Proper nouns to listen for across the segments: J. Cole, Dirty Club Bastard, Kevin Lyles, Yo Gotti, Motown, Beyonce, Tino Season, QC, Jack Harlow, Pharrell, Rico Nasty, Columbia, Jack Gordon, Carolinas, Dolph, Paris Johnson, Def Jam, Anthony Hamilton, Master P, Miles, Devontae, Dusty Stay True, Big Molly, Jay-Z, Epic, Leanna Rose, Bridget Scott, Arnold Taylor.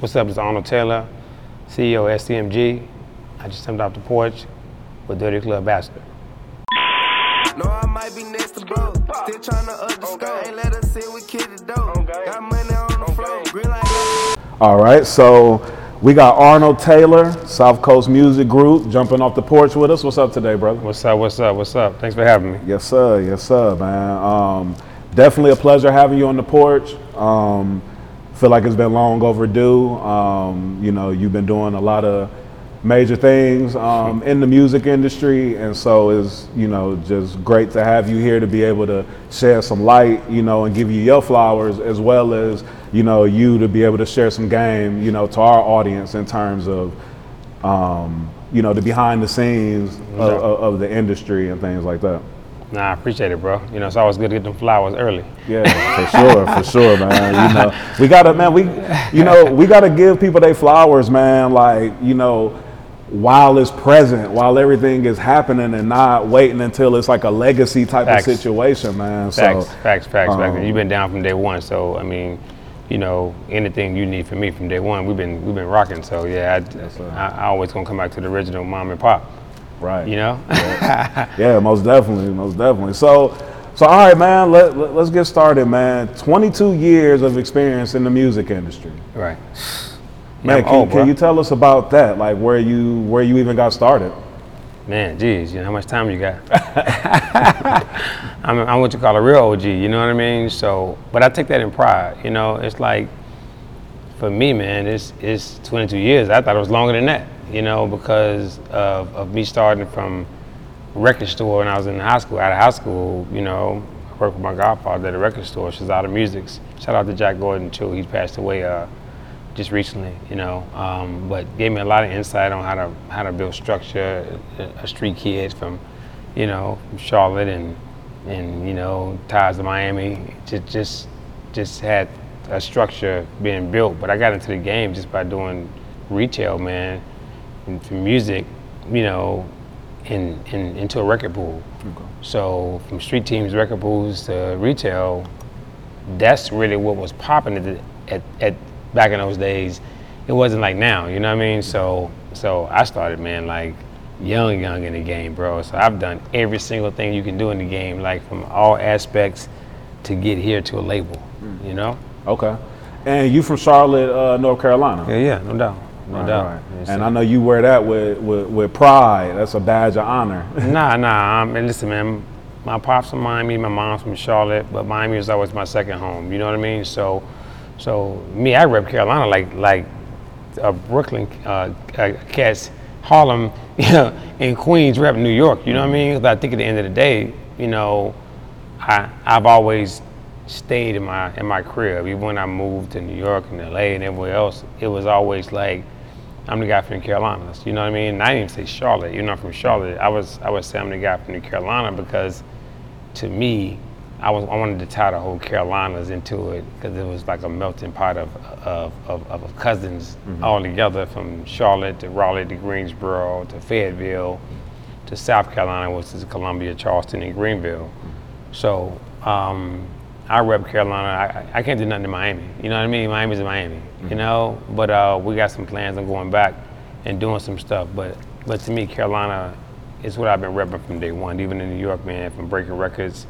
What's up, it's Arnold Taylor, CEO of SCMG. I just jumped off the porch with Dirty Club Bastard. No, I might be next to bro, still trying to up the scope. Ain't let us sit with kid the dope, got money on the floor, green light. All right, so we got Arnold Taylor, South Coast Music Group, jumping off the porch with us. What's up today, brother? What's up? Thanks for having me. Yes, sir, man. Definitely a pleasure having you on the porch. Feel like it's been long overdue. You've been doing a lot of major things in the music industry, and so it's just great to have you here to be able to share some light, and give you your flowers, as well as you to be able to share some game, to our audience in terms of the behind the scenes of the industry and things like that. Nah, I appreciate it, bro. It's always good to get them flowers early. Yeah, for sure, man. We gotta, man. We gotta give people their flowers, man. While it's present, while everything is happening, and not waiting until it's like a legacy type of situation, man. Facts. You've been down from day one, so I mean, anything you need from me from day one, we've been rocking. So yeah, I always gonna come back to the original mom and pop. Right. Yeah, most definitely. So all right, man, let's get started, man. 22 years of experience in the music industry. Right. Man, yeah, can you tell us about that? Like where you even got started? Man, geez, how much time you got? I'm what you call a real OG, you know what I mean? So, but I take that in pride, it's like, for me, man, it's 22 years. I thought it was longer than that. Because of me starting from record store when I was in high school. Out of high school, I worked with my godfather at a record store, Shazada Musics. Shout out to Jack Gordon too. He passed away just recently, but gave me a lot of insight on how to build structure. A street kid from Charlotte and ties to Miami. Just had a structure being built. But I got into the game just by doing retail, man. From music, into a record pool. Okay. So from street teams, record pools to retail, that's really what was popping at back in those days. It wasn't like now, you know what I mean? So I started, man, like young in the game, bro. So I've done every single thing you can do in the game, like from all aspects to get here to a label, Okay. And you from Charlotte, North Carolina? Yeah, no doubt. No doubt. Right. And I know you wear that with pride. That's a badge of honor. Nah. Listen, man, my pops from Miami, my mom's from Charlotte, but Miami is always my second home. You know what I mean? So me, I rep Carolina like a Brooklyn cats, Harlem, and Queens rep New York. You know what I mean? Because I think at the end of the day, I've always stayed in my crib. Even when I moved to New York and LA and everywhere else, it was always like, I'm the guy from the Carolinas, you know what I mean? And I didn't even say Charlotte, I'm from Charlotte. I would say I'm the guy from the Carolinas because to me, I wanted to tie the whole Carolinas into it because it was like a melting pot of cousins all together from Charlotte to Raleigh to Greensboro to Fayetteville to South Carolina, which is Columbia, Charleston, and Greenville. So, I rep Carolina. I can't do nothing in Miami. You know what I mean? Miami's in Miami. But we got some plans on going back and doing some stuff. But to me, Carolina is what I've been repping from day one. Even in New York, man, from breaking records,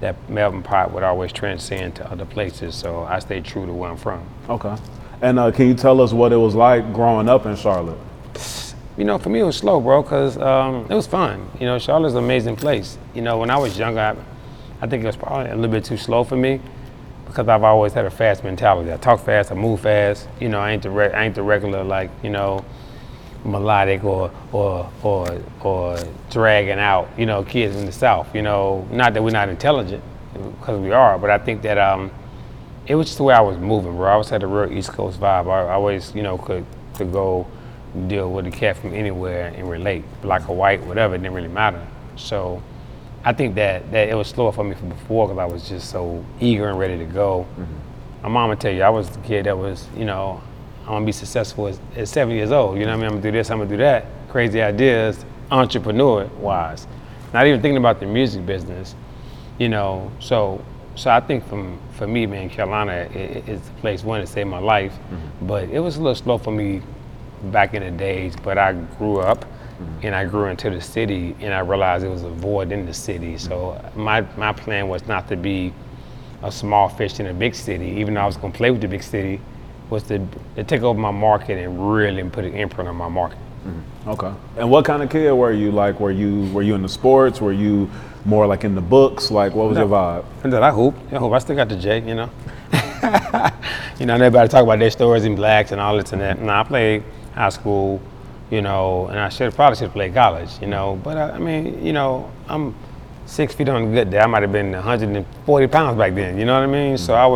that Melvin pot would always transcend to other places. So I stay true to where I'm from. Okay. And can you tell us what it was like growing up in Charlotte? For me, it was slow, bro, because it was fun. Charlotte's an amazing place. When I was younger, I think it was probably a little bit too slow for me because I've always had a fast mentality. I talk fast, I move fast. I ain't the regular like melodic or dragging out kids in the South. Not that we're not intelligent, because we are. But I think that it was just the way I was moving, bro. I always had a real East Coast vibe. I always, you know, could go deal with a cat from anywhere and relate, black or white, whatever. It didn't really matter. So I think that it was slower for me from before because I was just so eager and ready to go. Mm-hmm. My mom would tell you, I was the kid that was, you know, I'm gonna be successful at 7 years old. You know what I mean? I'm gonna do this, I'm gonna do that. Crazy ideas, entrepreneur-wise. Not even thinking about the music business, you know. So I think for me, man, Carolina is the place one to save my life. Mm-hmm. But it was a little slow for me back in the days, but I grew up, mm-hmm. and I grew into the city, and I realized it was a void in the city. Mm-hmm. So my plan was not to be a small fish in a big city, even though I was gonna play with the big city, was to take over my market and really put an imprint on my market. Mm-hmm. Okay. And what kind of kid were you? Like, were you in the sports? Were you more like in the books? Like, what was your vibe? I hooped. I still got the J, you know. You know, and everybody talk about their stories in blacks and all this and that. I played high school, you know, and I probably should have played college, you know. But I mean, you know, I'm 6 feet on a good day. I might have been 140 pounds back then. You know what I mean? Mm-hmm. So I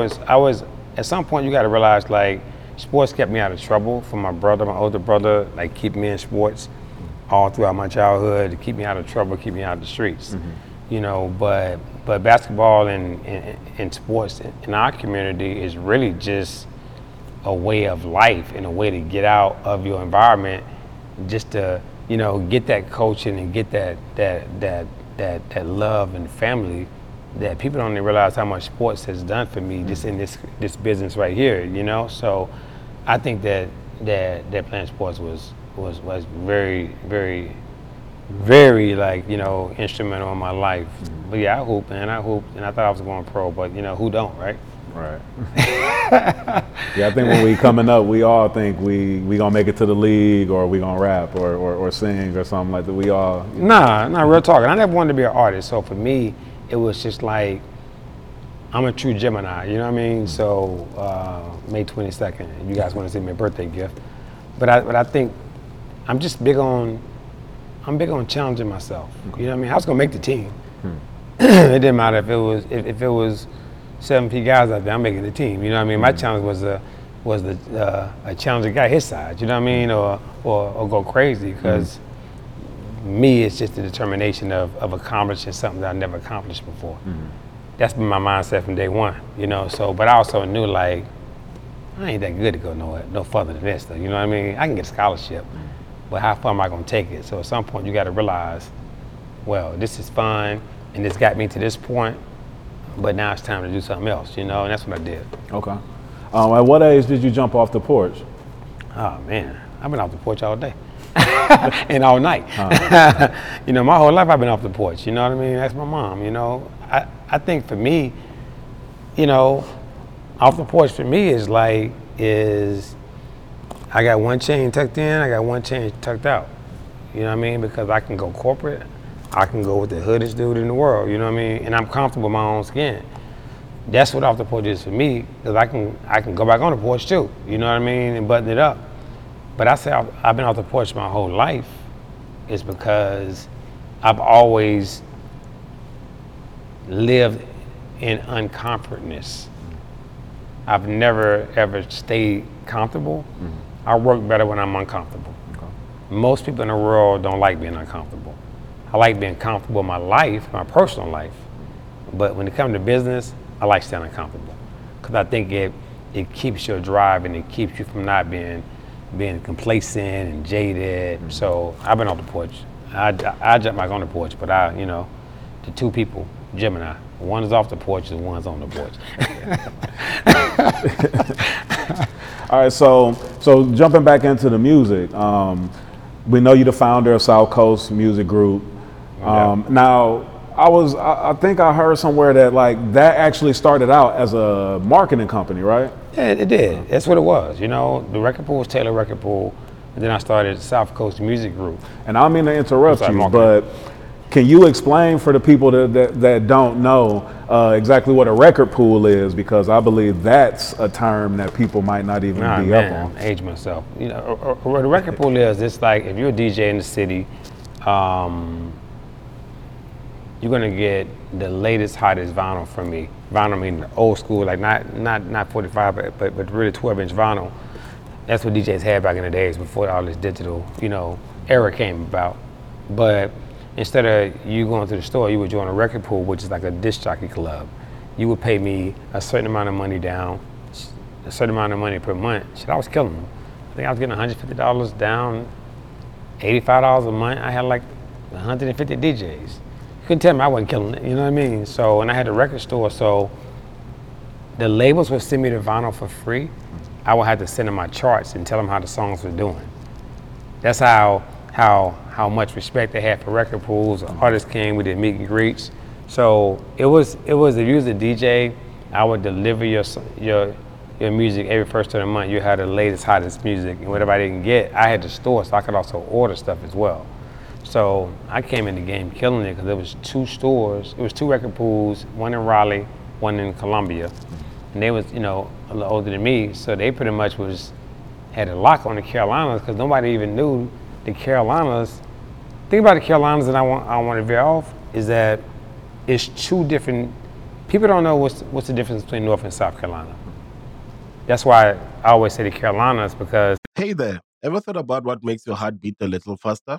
was. At some point, you got to realize, like, sports kept me out of trouble for my older brother, like, keep me in sports all throughout my childhood, to keep me out of trouble, keep me out of the streets, mm-hmm. you know. But basketball and sports in our community is really just a way of life and a way to get out of your environment, just to, you know, get that coaching and get that love and family. That people don't even realize how much sports has done for me, mm-hmm. just in this business right here, you know. So I think that playing sports was very, very, very, like, you know, instrumental in my life. Mm-hmm. But yeah, I hooped and I thought I was going pro, but you know, who don't, right? Right. Yeah, I think when we coming up, we all think we gonna make it to the league, or we gonna rap or sing or something like that. We all, you know. Nah, real talking. I never wanted to be an artist, so for me, it was just like, I'm a true Gemini, you know what I mean? So May 22nd, if you guys want to send me a birthday gift. But I think I'm just big on challenging myself. Okay. You know what I mean? I was gonna make the team. It didn't matter if it was if it was 7 guys out there. I'm making the team. You know what I mean? My challenge was a challenging guy his size. You know what I mean? Or go crazy because. Mm-hmm. Me, it's just the determination of accomplishing something that I never accomplished before. Mm-hmm. That's been my mindset from day one, you know. So, but I also knew, like, I ain't that good to go nowhere, no further than this, though. You know what I mean? I can get a scholarship, mm-hmm. but how far am I gonna take it? So at some point, you got to realize, well, this is fun, and this got me to this point, but now it's time to do something else, you know. And that's what I did. Okay. At what age did you jump off the porch? Oh man, I've been off the porch all day. And all night. You know, my whole life I've been off the porch, you know what I mean? That's my mom, you know. I think for me, you know, off the porch for me is I got one chain tucked in, I got one chain tucked out. You know what I mean? Because I can go corporate, I can go with the hoodest dude in the world, you know what I mean? And I'm comfortable with my own skin. That's what off the porch is for me, because I can go back on the porch too, you know what I mean, and button it up. But I say I've been off the porch my whole life is because I've always lived in uncomfortness. I've never, ever stayed comfortable. Mm-hmm. I work better when I'm uncomfortable. Okay. Most people in the world don't like being uncomfortable. I like being comfortable in my life, my personal life. But when it comes to business, I like staying uncomfortable. Because I think it keeps your drive and it keeps you from not being complacent and jaded. Mm-hmm. So I've been on the porch. I jump back on the porch, but you know, the two people, Gemini, one is off the porch and one's on the porch. All right, so jumping back into the music, we know you're the founder of South Coast Music Group. Yeah. Now, I think I heard somewhere that that actually started out as a marketing company, right? Yeah, it did. That's what it was. You know, the record pool was Taylor Record Pool, and then I started South Coast Music Group. And I don't mean to interrupt you, but can you explain for the people that don't know exactly what a record pool is? Because I believe that's a term that people might not even be up on. Age myself. You know, what a record pool is, it's like if you're a DJ in the city, you're gonna get the latest, hottest vinyl from me. Vinyl meaning the old school, like not 45, but really 12-inch vinyl. That's what DJs had back in the days before all this digital, era came about. But instead of you going to the store, you would join a record pool, which is like a disc jockey club. You would pay me a certain amount of money down, a certain amount of money per month. Shit, I was killing them. I think I was getting $150 down, $85 a month. I had like 150 DJs. You couldn't tell me I wasn't killing it, you know what I mean? So, and I had a record store, so the labels would send me the vinyl for free. I would have to send them my charts and tell them how the songs were doing. That's how much respect they had for record pools. Artists came, we did meet and greets. So it was if you was a DJ, I would deliver your music every first of the month. You had the latest, hottest music, and whatever I didn't get, I had the store, so I could also order stuff as well. So I came in the game killing it because there was two stores, it was two record pools, one in Raleigh, one in Columbia, and they was a little older than me, so they pretty much had a lock on the Carolinas because nobody even knew the Carolinas. Think about the Carolinas, and I want to veer off is that. It's two different, people don't know what's the difference between North and South Carolina. That's why I always say the Carolinas because... Hey there, ever thought about what makes your heart beat a little faster?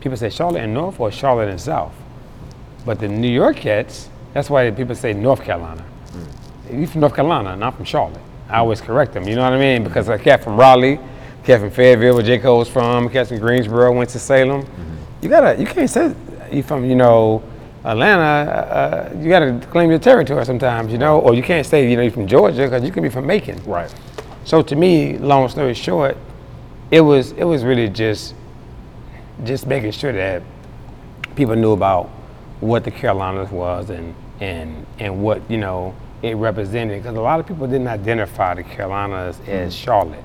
People say Charlotte and North or Charlotte and South. But the New York cats, that's why people say North Carolina. You from North Carolina, not from Charlotte. I always correct them, you know what I mean? Because a cat from Raleigh, a cat from Fayetteville, where J. Cole's from, a cat from Greensboro, went to Salem. You can't say you from, Atlanta, you got to claim your territory sometimes, or you can't say, you're from Georgia because you can be from Macon. Right. So to me, long story short, it was really just making sure that people knew about what the Carolinas was and what, it represented. Because a lot of people didn't identify the Carolinas as Charlotte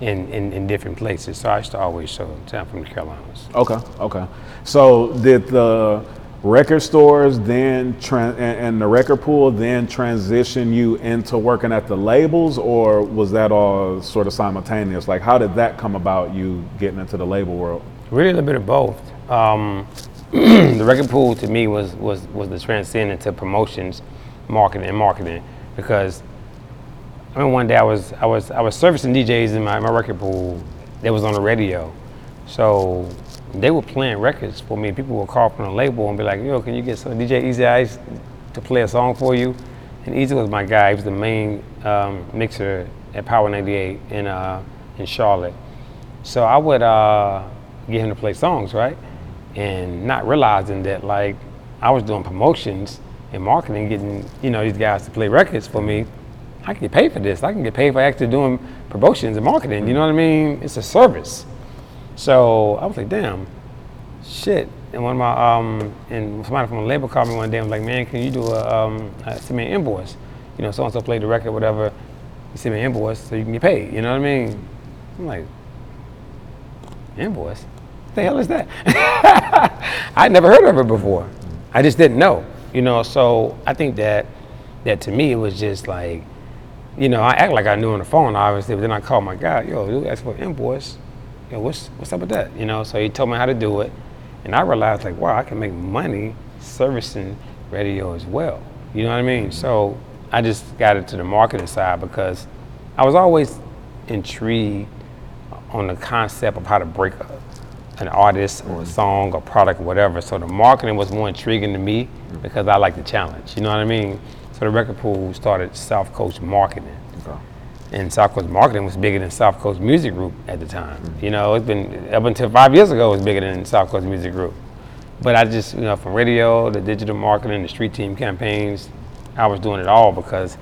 in different places. So I used to always show them from the Carolinas. Okay. So did the record stores then and the record pool then transition you into working at the labels, or was that all sort of simultaneous? Like, how did that come about, you getting into the label world? Really a little bit of both. The record pool to me was the transcendent to promotions, marketing, because I remember one day I was servicing DJs in my record pool that was on the radio. So they were playing records for me. People would call from the label and be like, yo, can you get some DJ Easy Ice to play a song for you? And Easy was my guy. He was the main mixer at Power 98 in Charlotte. So I would get him to play songs, right? And not realizing that like I was doing promotions and marketing, getting these guys to play records for me. I can get paid for this. I can get paid for actually doing promotions and marketing. You know what I mean? It's a service. So I was like, damn, shit. And one of my and somebody from a label called me one day and was like, man, can you do send me an invoice? So and so played the record, whatever. You send me an invoice so you can get paid. You know what I mean? I'm like, invoice? What the hell is that? I'd never heard of it before. I just didn't know. So I think that to me it was just like, I act like I knew on the phone obviously, but then I called my guy, yo, that's for an invoice. Yo, what's up with that? So he told me how to do it, and I realized like, wow, I can make money servicing radio as well. You know what I mean? So I just got into the marketing side because I was always intrigued on the concept of how to break an artist or a song or product or whatever. So the marketing was more intriguing to me because I like the challenge. You know what I mean? So the record pool started South Coast Marketing. Okay. And South Coast Marketing was bigger than South Coast Music Group at the time. Mm-hmm. You know, it's been, up until 5 years ago, it was bigger than South Coast Music Group. But I just, you know, from radio, the digital marketing, the street team campaigns, I was doing it all because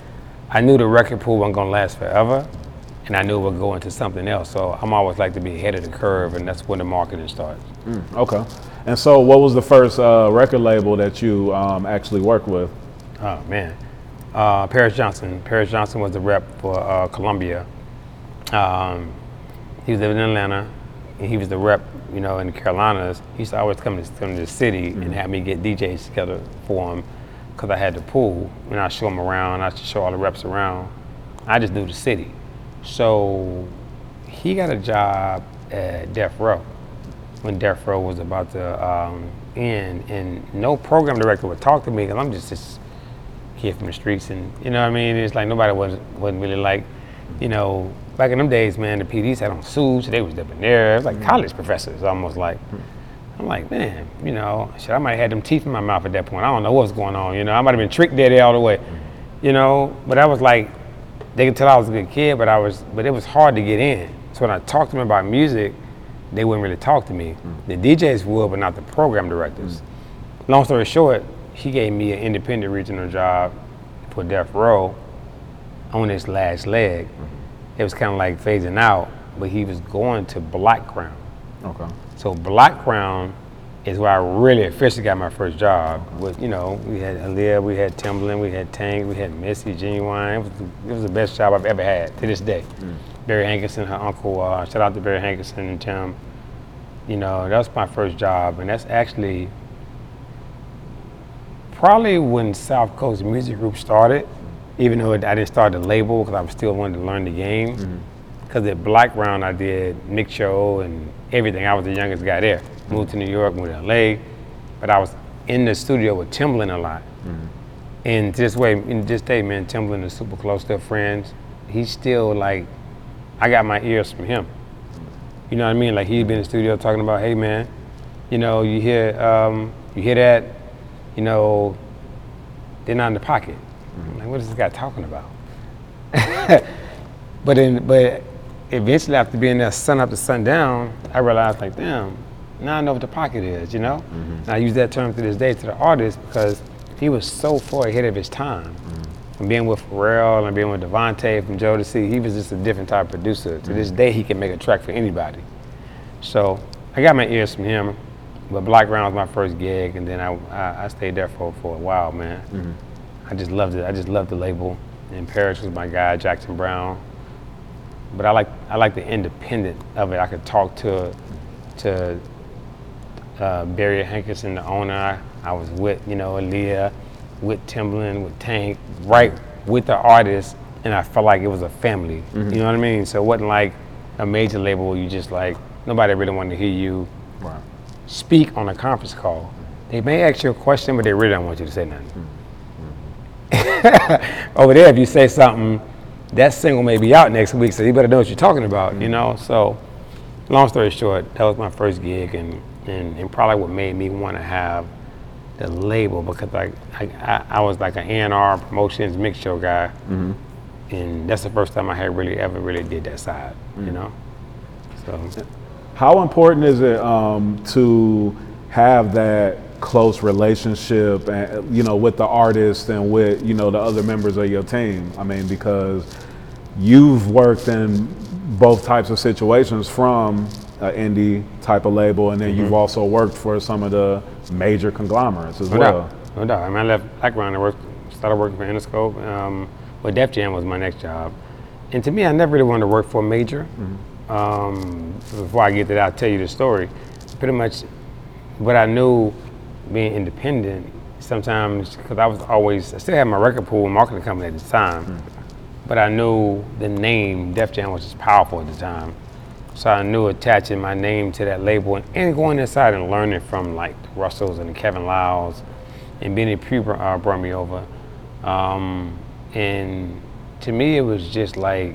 I knew the record pool wasn't gonna last forever, and I knew it would go into something else. So I'm always like to be ahead of the curve, and that's when the marketing starts. Mm, okay. And so what was the first record label that you actually worked with? Oh, man. Paris Johnson. Paris Johnson was the rep for Columbia. He was living in Atlanta, and he was the rep, you know, in the Carolinas. He used to always come to the city mm-hmm. and have me get DJs together for him because I had the pool, and I'd show him around, I'd show all the reps around. I just knew the city. So he got a job at Death Row when Death Row was about to end, and no program director would talk to me because I'm just this kid from the streets, and you know what I mean? It's like nobody wasn't really like, you know, back in them days, man, the PDs had on suits, they was debonair, it was like college professors almost like. I'm like, man, you know, shit, I might have had them teeth in my mouth at that point. I don't know what's going on, you know? I might have been tricked there all the way, you know? But I was like, they could tell I was a good kid, but it was hard to get in. So when I talked to them about music, they wouldn't really talk to me. Mm. The DJs would, but not the program directors. Mm. Long story short, he gave me an independent regional job for Death Row on his last leg. Mm. It was kind of like phasing out, but he was going to Blackground. Okay. So Blackground is where I really officially got my first job. Okay. With, you know, we had Aaliyah, we had Timbaland, we had Tank, we had Missy, Genuine. It was the best job I've ever had to this day. Mm. Barry Hankerson, her uncle, shout out to Barry Hankerson and Tim. You know, that was my first job, and that's actually probably when South Coast Music Group started, even though I didn't start the label because I was still wanting to learn the game. Mm-hmm. Because at Blackground, I did mix show and everything. I was the youngest guy there. Moved to New York, moved to LA. But I was in the studio with Timbaland a lot. Mm-hmm. And in this day, man, Timbaland is super close, still friends. He's still like, I got my ears from him. You know what I mean? Like he'd been in the studio talking about, hey man, you know, you hear that, you know, they're not in the pocket. Mm-hmm. I'm like, what is this guy talking about? But eventually, after being there sun up to sundown, I realized like, damn, now I know what the pocket is, you know? Mm-hmm. And I use that term to this day to the artist because he was so far ahead of his time. Mm-hmm. From being with Pharrell and being with Devontae from Jodeci, he was just a different type of producer. Mm-hmm. To this day, he can make a track for anybody. So I got my ears from him, but Blackground was my first gig, and then I stayed there for a while, man. Mm-hmm. I just loved it. I just loved the label. And Parrish was my guy, Jackson Brown. But I like the independent of it. I could talk to Barry Hankerson, the owner. I was with, you know, Aaliyah, with Timbaland, with Tank, right with the artists, and I felt like it was a family. Mm-hmm. You know what I mean? So it wasn't like a major label where you just like, nobody really wanted to hear you wow. speak on a conference call. They may ask you a question, but they really don't want you to say nothing. Mm-hmm. Over there, if you say something, that single may be out next week, so you better know what you're talking about, mm-hmm. you know? So long story short, that was my first gig and probably what made me want to have the label because I was like an A&R promotions mix show guy. Mm-hmm. And that's the first time I had ever really did that side, mm-hmm. you know? So. How important is it to have that close relationship, and, you know, with the artist and with, you know, the other members of your team? I mean, because you've worked in both types of situations, from an indie type of label, and then mm-hmm. you've also worked for some of the major conglomerates as well. No doubt. I mean, I left Blackground and started working for Interscope. Well, Def Jam was my next job. And to me, I never really wanted to work for a major. Mm-hmm. Before I get to that, I'll tell you the story. Pretty much what I knew being independent, sometimes, because I still had my record pool and marketing company at the time, but I knew the name Def Jam was just powerful at the time. So I knew attaching my name to that label and going inside and learning from like the Russells and the Kevin Lyles, and Benny Pugh brought me over. And to me, it was just like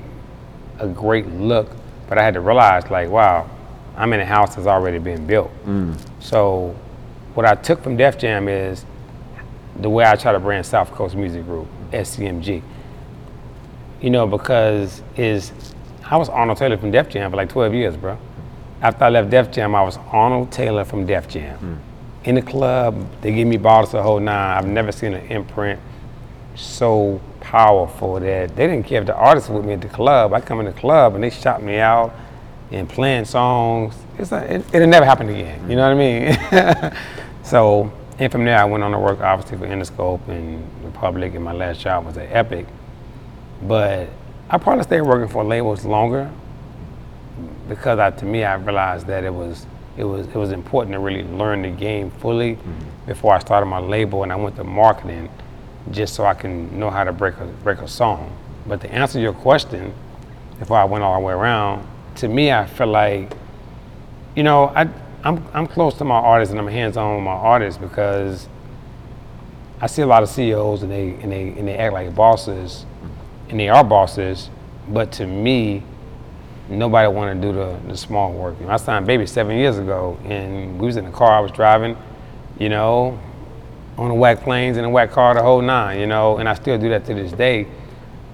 a great look, but I had to realize like, wow, I'm in a house that's already been built. Mm. So, what I took from Def Jam is the way I try to brand South Coast Music Group. SCMG. You know, because I was Arnold Taylor from Def Jam for like 12 years, bro. After I left Def Jam, I was Arnold Taylor from Def Jam. In the club, they give me bottles the whole nine. I've never seen an imprint so powerful that they didn't care if the artists were with me at the club. I come in the club and they shot me out and playing songs. It'll never happen again, you know what I mean? So, and from there I went on to work obviously for Interscope and Republic, and my last job was at Epic. But I probably stayed working for labels longer because I realized that it was important to really learn the game fully before I started my label, and I went to marketing just so I can know how to break a song. But to answer your question, before I went all the way around, to me I feel like, you know, I'm close to my artists and I'm hands-on with my artists because I see a lot of CEOs and they act like bosses, and they are bosses, but to me, nobody wanna do the small work. You know, I signed DaBaby 7 years ago and we was in the car I was driving, you know, on the whack planes and a whack car, the whole nine, you know, and I still do that to this day.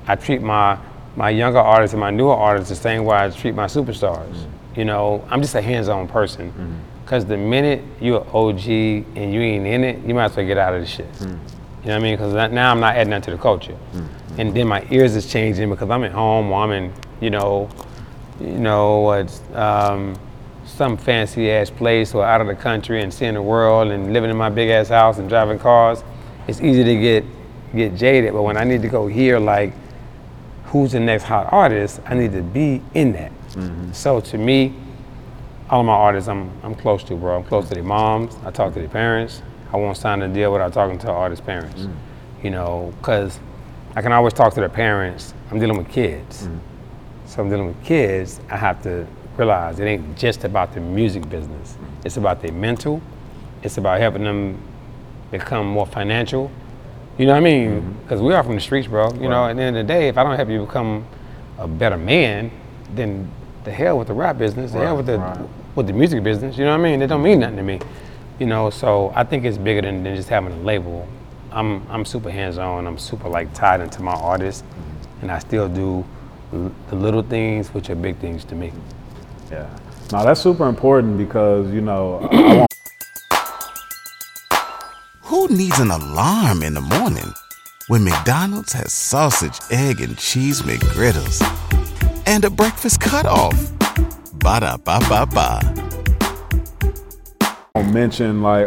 I treat my younger artists and my newer artists the same way I treat my superstars. You know, I'm just a hands-on person. Cause the minute you're an OG and you ain't in it, you might as well get out of this shit. You know what I mean? Cause now I'm not adding nothing to the culture. And then my ears is changing because I'm at home or I'm in, you know, some fancy ass place or out of the country and seeing the world and living in my big ass house and driving cars. It's easy to get jaded, but when I need to go here, like, who's the next hot artist? I need to be in that. So to me, all of my artists I'm close to, bro. I'm close to their moms, I talk to their parents. I won't sign a deal without talking to an artist's parents. You know, cause I can always talk to their parents. I'm dealing with kids. So I'm dealing with kids, I have to realize it ain't just about the music business. It's about their mental. It's about helping them become more financial. You know what I mean? Because we are from the streets, bro. You know, at the end of the day, if I don't help you become a better man, then the hell with the rap business, the hell with the music business, you know what I mean? It don't mean nothing to me. You know, so I think it's bigger than just having a label. I'm super hands-on, I'm super like tied into my artists, and I still do the little things which are big things to me. Yeah. Now that's super important because, you know, who needs an alarm in the morning when McDonald's has sausage, egg, and cheese McGriddles? And a breakfast cutoff. Ba-da-ba-ba-ba. I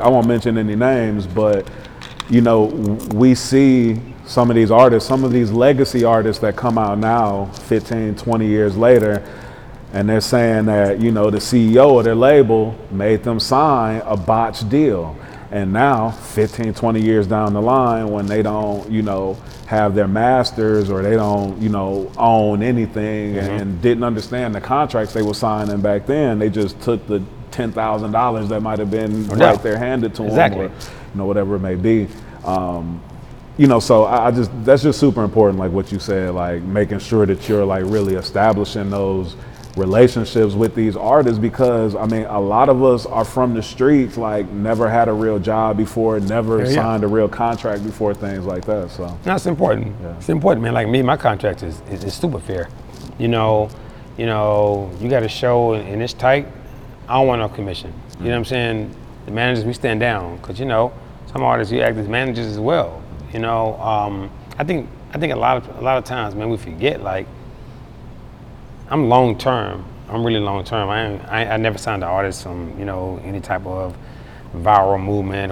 won't mention any names, but you know, we see some of these artists, some of these legacy artists that come out now, 15, 20 years later, and they're saying that, you know, the CEO of their label made them sign a botched deal. And now, 15, 20 years down the line, when they don't, you know, have their masters or they don't, you know, own anything and didn't understand the contracts they were signing back then, they just took the $10,000 that might have been right there handed to them, or, you know, whatever it may be. You know, so that's just super important, like what you said, like making sure that you're like really establishing those relationships with these artists, because I mean a lot of us are from the streets, like never had a real job before, signed a real contract before, things like that. So that's important. It's important, man. Like me, my contract is super fair. You know you got a show and it's tight, I don't want no commission. You know what I'm saying? The managers, we stand down, because you know some artists you act as managers as well. You know, I think a lot of times, man, we forget, like, I'm long term. I'm really long term. I never signed an artist from, you know, any type of viral movement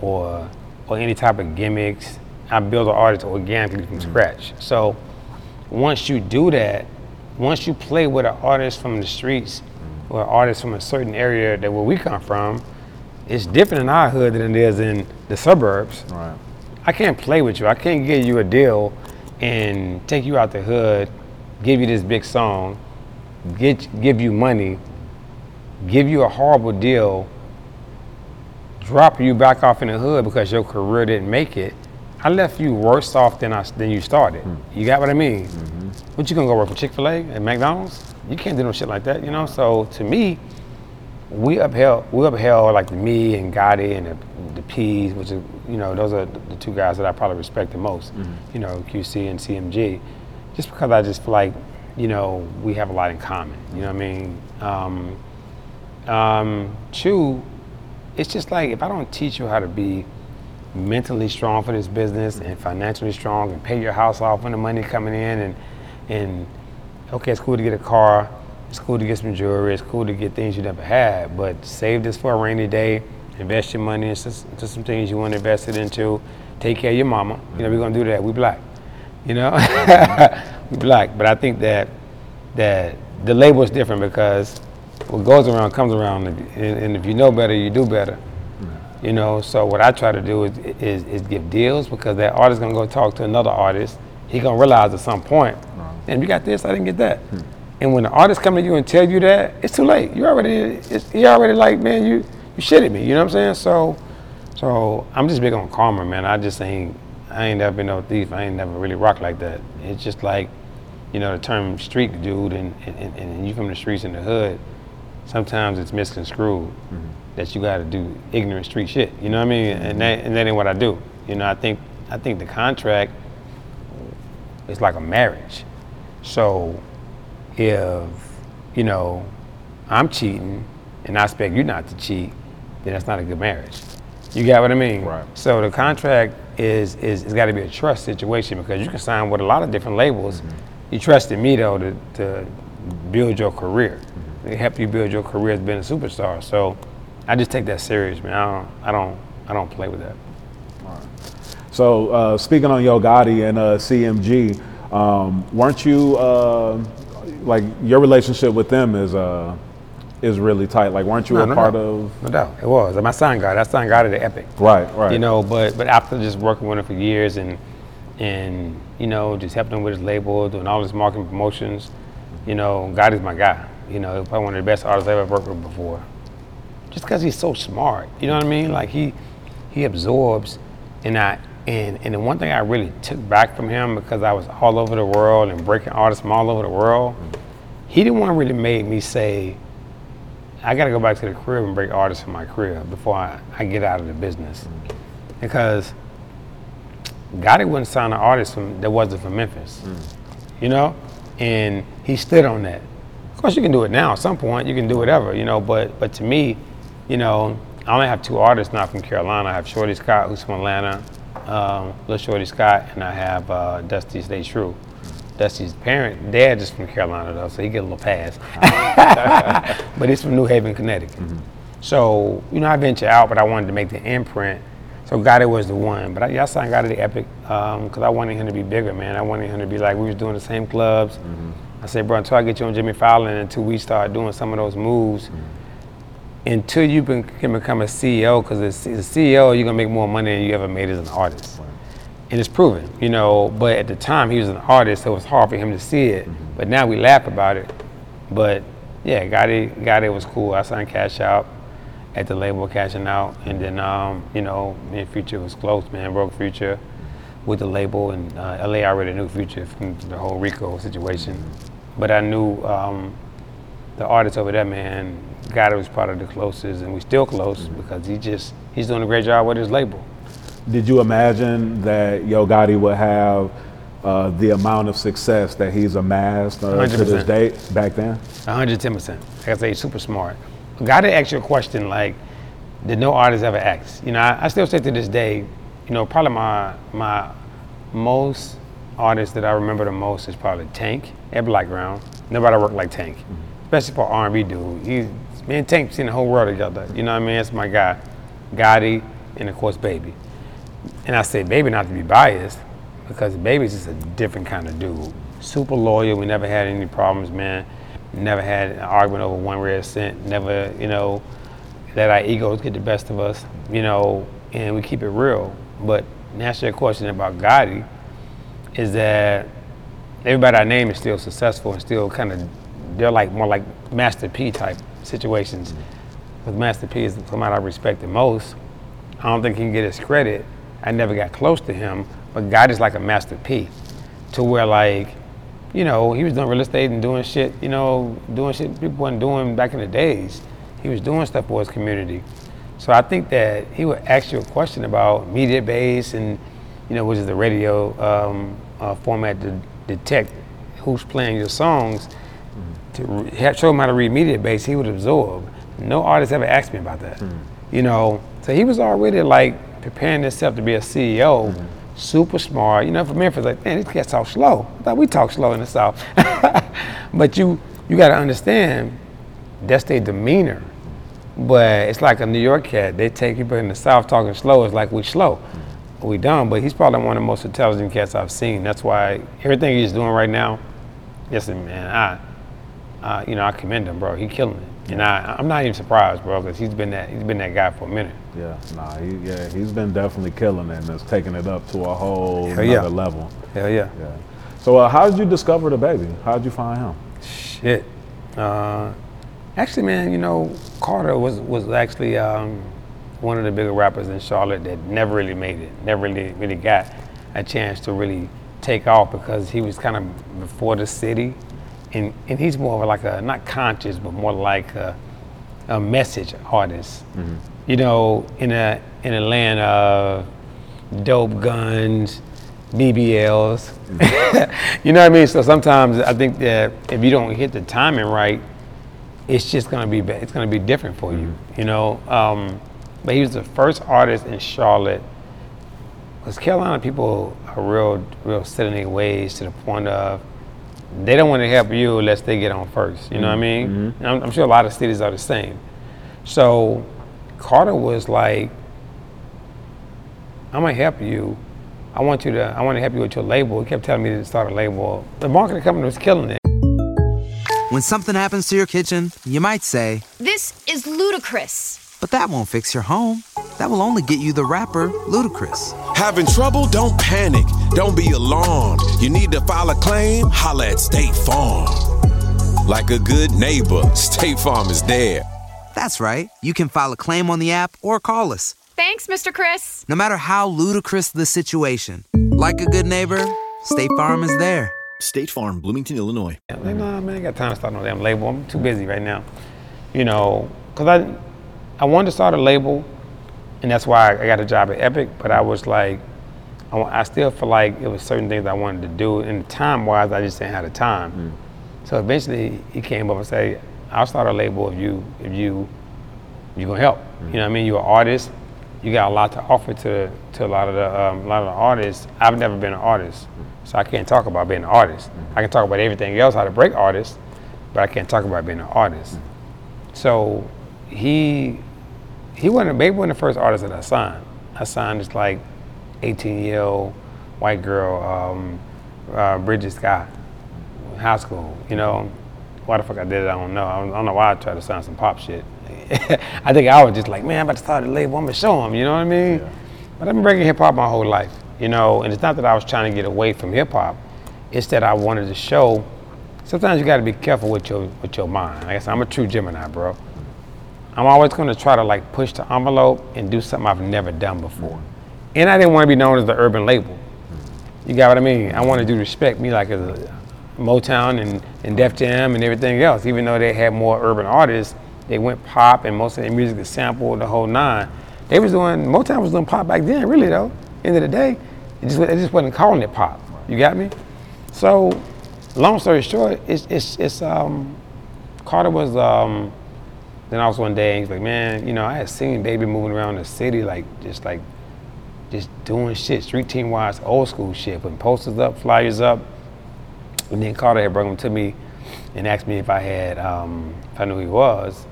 or any type of gimmicks. I build an artist organically from scratch. So once you do that, once you play with an artist from the streets or an artist from a certain area that where we come from, it's different in our hood than it is in the suburbs. Right. I can't play with you. I can't give you a deal and take you out the hood, give you this big song, give you money, give you a horrible deal, drop you back off in the hood because your career didn't make it. I left you worse off than you started. You got what I mean? What, you gonna go work for Chick-fil-A and McDonald's? You can't do no shit like that, you know? So to me, we upheld like the me and Gotti and the P's, which is you know, those are the two guys that I probably respect the most, you know, QC and CMG, just because I just feel like, you know, we have a lot in common, you know what I mean? Two, it's just like, if I don't teach you how to be mentally strong for this business and financially strong and pay your house off when the money coming in, and okay, it's cool to get a car, it's cool to get some jewelry, it's cool to get things you never had, but save this for a rainy day, invest your money into some things you want to invest it into, take care of your mama, you know, we're gonna do that, we black, you know? We black, but I think that the label is different because what goes around comes around, and if you know better, you do better. You know, so what I try to do is give deals, because that artist gonna go talk to another artist. He gonna realize at some point, and you got this, I didn't get that. And when the artist come to you and tell you that, it's too late. You already like, man, you shitted me. You know what I'm saying? So I'm just big on karma, man. I ain't never been no thief. I ain't never really rocked like that. It's just like, you know, the term street dude, and you from the streets in the hood. Sometimes it's misconstrued that you got to do ignorant street shit. You know what I mean? And that ain't what I do. You know, I think the contract is like a marriage. So if, you know, I'm cheating and I expect you not to cheat, then that's not a good marriage. You got what I mean? Right. So the contract is it's got to be a trust situation, because you can sign with a lot of different labels. You trusted me though to build your career. They help you build your career as being a superstar. So I just take that serious, man. I don't play with that. All right. So speaking on Yo Gotti and CMG, weren't you like, your relationship with them is really tight? Like, weren't you a part of? No doubt, it was. My son got it. I signed Gotti to Epic. Right. You know, but after just working with him for years and you know, just helping him with his label, doing all his marketing promotions, you know, Gotti's my guy. You know, he's probably one of the best artists I've ever worked with before. Just because he's so smart, you know what I mean? Like, he absorbs, and the one thing I really took back from him, because I was all over the world and breaking artists from all over the world, he didn't want to really make me say, I got to go back to the crib and break artists from my crib before I get out of the business. Because Gotti wouldn't sign an artist that wasn't from Memphis, you know? And he stood on that. Of course, you can do it now. At some point, you can do whatever, you know. But to me, you know, I only have two artists not from Carolina. I have Shordie Scott, who's from Atlanta, little Shordie Scott, and I have Dusty Stay True. Dusty's dad is from Carolina though, so he get a little pass. But he's from New Haven, Connecticut. So you know, I venture out, but I wanted to make the imprint. So Gotti was the one. But I signed Gotti to Epic because I wanted him to be bigger, man. I wanted him to be like, we was doing the same clubs. I said, bro, until I get you on Jimmy Fallon, until we start doing some of those moves, until you can become a CEO, because as a CEO, you're gonna make more money than you ever made as an artist. And it's proven, you know, but at the time he was an artist, so it was hard for him to see it. But now we laugh about it. But yeah, Gotti was cool. I signed Cash Out at the label, Cashing Out. And then, you know, me and Future was close, man, broke Future with the label, and LA already knew Future from the whole Rico situation. But I knew the artist over there, man, Gotti was part of the closest, and we still close because he's doing a great job with his label. Did you imagine that Yo Gotti would have the amount of success that he's amassed to this date back then? 110%. Like I say, he's super smart. Gotti asked you a question like that no artist ever asks. You know, I still say to this day, you know, probably my most artist that I remember the most is probably Tank at Blackground. Nobody worked like Tank, especially for R&B dude. Me and Tank seen the whole world together. You know what I mean? That's my guy, Gotti, and of course Baby. And I say Baby not to be biased, because Baby's just a different kind of dude. Super loyal. We never had any problems, man. Never had an argument over one red cent. Never, you know, let our egos get the best of us. You know, and we keep it real. But to answer your question about Gotti, is that everybody I name is still successful and still kind of, they're like more like Master P type situations. Because Master P is somebody I respect the most. I don't think he can get his credit. I never got close to him, but God is like a Master P, to where like, you know, he was doing real estate and doing shit, you know, doing shit people weren't doing back in the days. He was doing stuff for his community. So I think that he would ask you a question about media base and, you know, which is the radio format to detect who's playing your songs. To show him how to read media base, he would absorb. No artist ever asked me about that. You know, so he was already like preparing himself to be a CEO, super smart. You know, from Memphis, like, man, these cats talk slow. I thought we talk slow in the South. But you got to understand, that's their demeanor. But it's like a New York cat. They take people in the South talking slow. It's like we slow, we dumb. But he's probably one of the most intelligent cats I've seen. That's why everything he's doing right now. Listen, man, I commend him, bro. He killing it, and I'm not even surprised, bro, because he's been that guy for a minute. Yeah, nah, he's been definitely killing it, and it's taking it up to a whole other level. Hell yeah. Yeah. So how did you discover DaBaby? How did you find him? Shit. Actually, man, you know, Carter was actually one of the bigger rappers in Charlotte that never really made it, never really got a chance to really take off because he was kind of before the city. And he's more of like a, not conscious, but more like a message artist. You know, in a land of dope guns, BBLs. You know what I mean? So sometimes I think that if you don't hit the timing right, it's just gonna be different for you, you know. But he was the first artist in Charlotte. Because Carolina people are real set in their ways to the point of they don't want to help you unless they get on first. You know what I mean? And I'm sure a lot of cities are the same. So Carter was like, I'm gonna help you. I want to help you with your label. He kept telling me to start a label. The marketing company was killing it. When something happens to your kitchen, you might say, "This is ludicrous." But that won't fix your home. That will only get you the rapper, Ludacris. Having trouble? Don't panic. Don't be alarmed. You need to file a claim? Holla at State Farm. Like a good neighbor, State Farm is there. That's right. You can file a claim on the app or call us. Thanks, Mr. Chris. No matter how ludicrous the situation, like a good neighbor, State Farm is there. State Farm, Bloomington, Illinois. I'm like, nah, man, I got time to start no damn label. I'm too busy right now. You know, because I wanted to start a label, and that's why I got a job at Epic, but I was like, I still feel like it was certain things I wanted to do, and time-wise, I just didn't have the time. So eventually, he came up and said, I'll start a label if you're gonna help. You know what I mean? You're an artist. You got a lot to offer to a lot of the artists. I've never been an artist, so I can't talk about being an artist. I can talk about everything else, how to break artists, but I can't talk about being an artist. So he wasn't the first artist that I signed. I signed this like 18-year-old white girl, Bridget Scott, high school. You know, why the fuck I did it? I don't know. I don't know why I tried to sign some pop shit. I think I was just like, man, I'm about to start a label. I'm gonna show them, you know what I mean? Yeah. But I've been breaking hip hop my whole life, you know. And it's not that I was trying to get away from hip hop; it's that I wanted to show. Sometimes you got to be careful with your mind. I guess I'm a true Gemini, bro. I'm always gonna try to like push the envelope and do something I've never done before. And I didn't want to be known as the urban label. You got what I mean? I wanted to respect me like as a Motown and Def Jam and everything else, even though they had more urban artists. They went pop, and most of their music is sampled, the whole nine. Motown was doing pop back then, really though. End of the day, it just wasn't calling it pop. You got me? So, long story short, Carter was, then I was one day, and he's like, man, you know, I had seen DaBaby moving around the city, like just doing shit, street team wise, old school shit, putting posters up, flyers up. And then Carter had brought him to me and asked me if I knew who he was.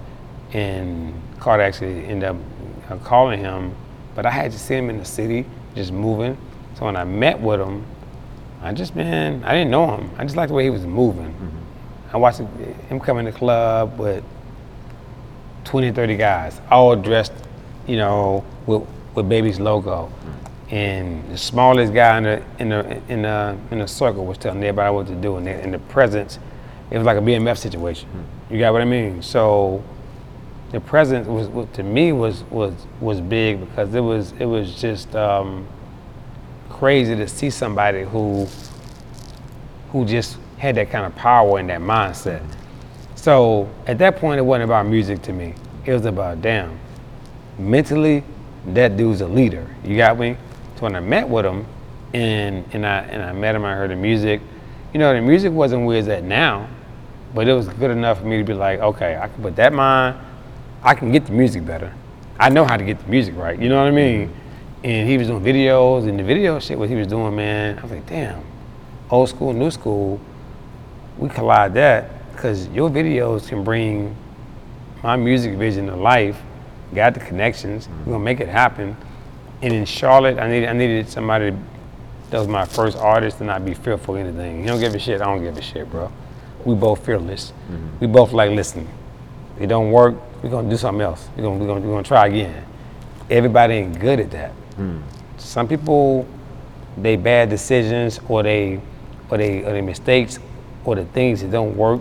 And Carter actually ended up calling him, but I had to see him in the city, just moving. So when I met with him, I didn't know him. I just liked the way he was moving. I watched him come in the club with 20, 30 guys, all dressed, you know, with DaBaby's logo. And the smallest guy in the circle was telling everybody what to do, and the presence, it was like a BMF situation. You got what I mean? So the presence was to me was big because it was just crazy to see somebody who just had that kind of power and that mindset. So at that point, it wasn't about music to me. It was about, damn, mentally, that dude's a leader. You got me? So when I met with him, and I met him, I heard the music. You know, the music wasn't where it's at now, but it was good enough for me to be like, okay, I can put that mind, I can get the music better. I know how to get the music right, you know what I mean? And he was doing videos, and the video shit, what he was doing, man, I was like, damn, old school, new school, we collide that, because your videos can bring my music vision to life, got the connections, we're gonna make it happen. And in Charlotte, I needed somebody that was my first artist, and I'd be fearful of anything. He don't give a shit, I don't give a shit, bro. We both fearless. Mm-hmm. We both like, listen, if it don't work, we're gonna do something else. We're gonna try again. Everybody ain't good at that. Mm. Some people, they bad decisions or they mistakes or the things that don't work,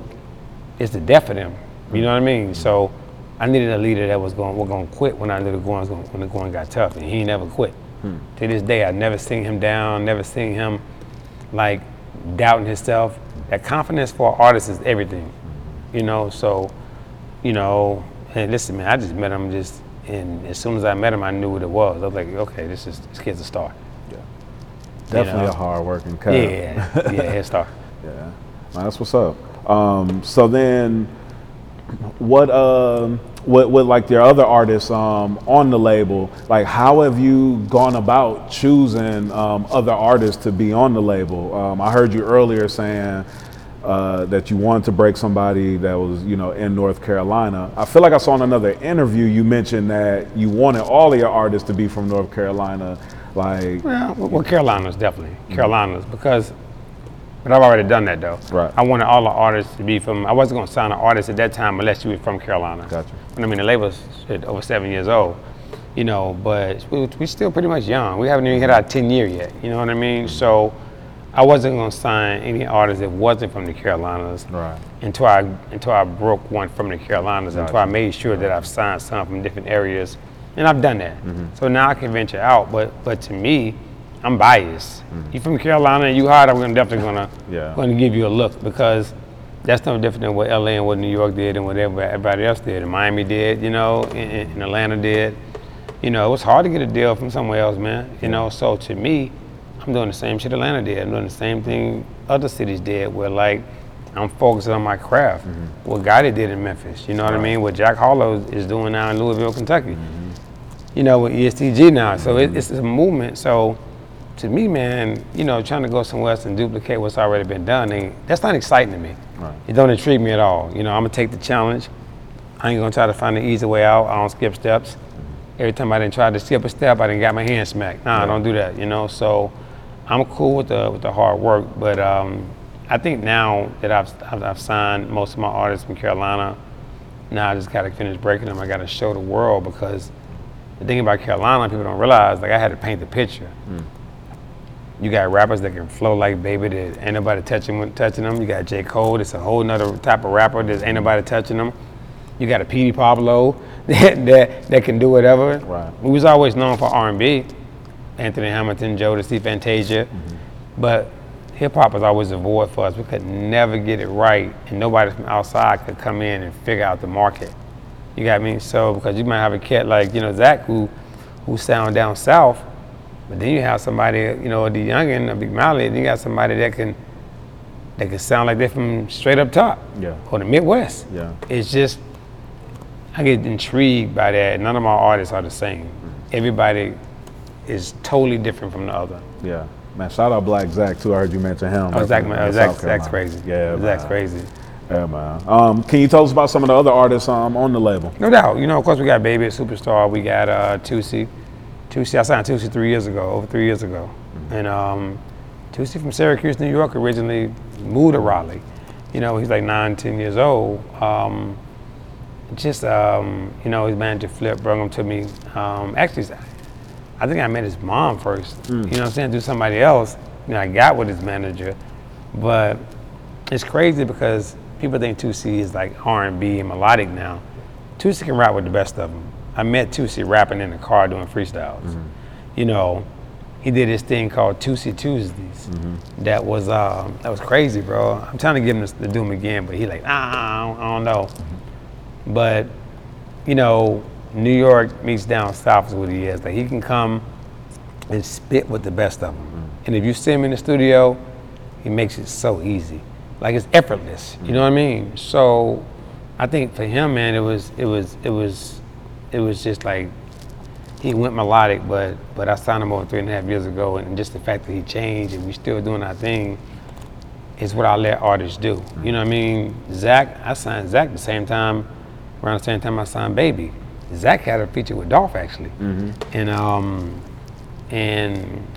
it's the death of them. You know what I mean? So I needed a leader that was gonna quit when I knew when the going got tough, and he never quit. To this day, I never seen him down, never seen him like doubting himself. That confidence for an artist is everything, you know? So, you know, and listen, man, I just met him and as soon as I met him, I knew what it was. I was like, okay, this kid's a star. Yeah. Definitely, you know? A hard-working cut. Yeah, he's a star. Yeah, well, that's what's up. So then, what like their other artists on the label, like how have you gone about choosing other artists to be on the label? I heard you earlier saying that you wanted to break somebody that was, you know, in North Carolina. I feel like I saw in another interview you mentioned that you wanted all of your artists to be from North Carolina. Like, well, Carolinas, definitely. Mm-hmm. Carolinas, because, but I've already done that though. Right. I wanted all the artists to be from, I wasn't gonna sign an artist at that time unless you were from Carolina. Gotcha. I mean, the label's over 7 years old, you know, but we're still pretty much young. We haven't even hit our 10 year yet, you know what I mean? So I wasn't gonna sign any artist that wasn't from the Carolinas, right, until I broke one from the Carolinas, gotcha, until I made sure that I've signed some from different areas, and I've done that. Mm-hmm. So now I can venture out, but to me, I'm biased. Mm-hmm. You from Carolina and you hard, I'm definitely gonna give you a look, because that's no different than what LA and what New York did and what everybody else did, and Miami did, you know, and Atlanta did. You know, it was hard to get a deal from somewhere else, man. You know, so to me, I'm doing the same shit Atlanta did. I'm doing the same thing other cities did, where like, I'm focused on my craft. Mm-hmm. What Gotti did in Memphis, you know what I mean? What Jack Harlow is doing now in Louisville, Kentucky. Mm-hmm. You know, with ESTG now. Mm-hmm. So it's a movement. So to me, man, you know, trying to go somewhere else and duplicate what's already been done, that's not exciting to me. Right. It don't intrigue me at all. You know, I'm gonna take the challenge. I ain't gonna try to find the easy way out. I don't skip steps. Every time I didn't try to skip a step, I didn't got my hand smacked. Nah, right. I don't do that, you know? So I'm cool with the hard work, but I think now that I've signed most of my artists from Carolina, now I just gotta finish breaking them. I gotta show the world, because the thing about Carolina, people don't realize, like I had to paint the picture. Mm. You got rappers that can flow like Baby that ain't nobody touching them. You got J. Cole, that's a whole nother type of rapper that ain't nobody touching them. You got a P.D. Pablo that can do whatever. Right. We was always known for R&B, Anthony Hamilton, Jodeci, Fantasia, mm-hmm, but hip hop was always a void for us. We could never get it right, and nobody from outside could come in and figure out the market. You got me? So, because you might have a cat like, you know, Zach, who sound down south, but then you have somebody, you know, D Young and a Big Molly, and you got somebody that can sound like they're from straight up top, yeah, or the Midwest. Yeah. It's just, I get intrigued by that. None of my artists are the same. Mm-hmm. Everybody is totally different from the other. Yeah, man. Shout out Blacc Zacc too. I heard you mention him. Oh, Zacc's crazy. Yeah, Zacc's crazy. Yeah, man. Can you tell us about some of the other artists on the label? No doubt. You know, of course, we got Baby, a superstar. We got Toosii. Toosii, I signed Toosii over 3 years ago. Mm-hmm. And Toosii from Syracuse, New York, originally moved to Raleigh. You know, he's like 9, 10 years old. You know, his manager Flip brought him to me. Actually, I think I met his mom first. Mm. You know what I'm saying? Through somebody else. You know, I got with his manager. But it's crazy because people think Toosii is like R&B and melodic now. Toosii can rap with the best of them. I met Toosii rapping in the car doing freestyles. Mm-hmm. You know, he did this thing called Toosii Tuesdays. Mm-hmm. That was crazy, bro. I'm trying to get him to do him again, but he like, I don't know. Mm-hmm. But, you know, New York meets down south is what he is. Like, he can come and spit with the best of them. Mm-hmm. And if you see him in the studio, he makes it so easy. Like, it's effortless, you know what I mean? So I think for him, man, it was just like, he went melodic, but I signed him over 3.5 years ago, and just the fact that he changed and we still doing our thing is what I let artists do. You know what I mean? Zacc, I signed Zacc around the same time I signed DaBaby. Zacc had a feature with Dolph, actually. Mm-hmm. And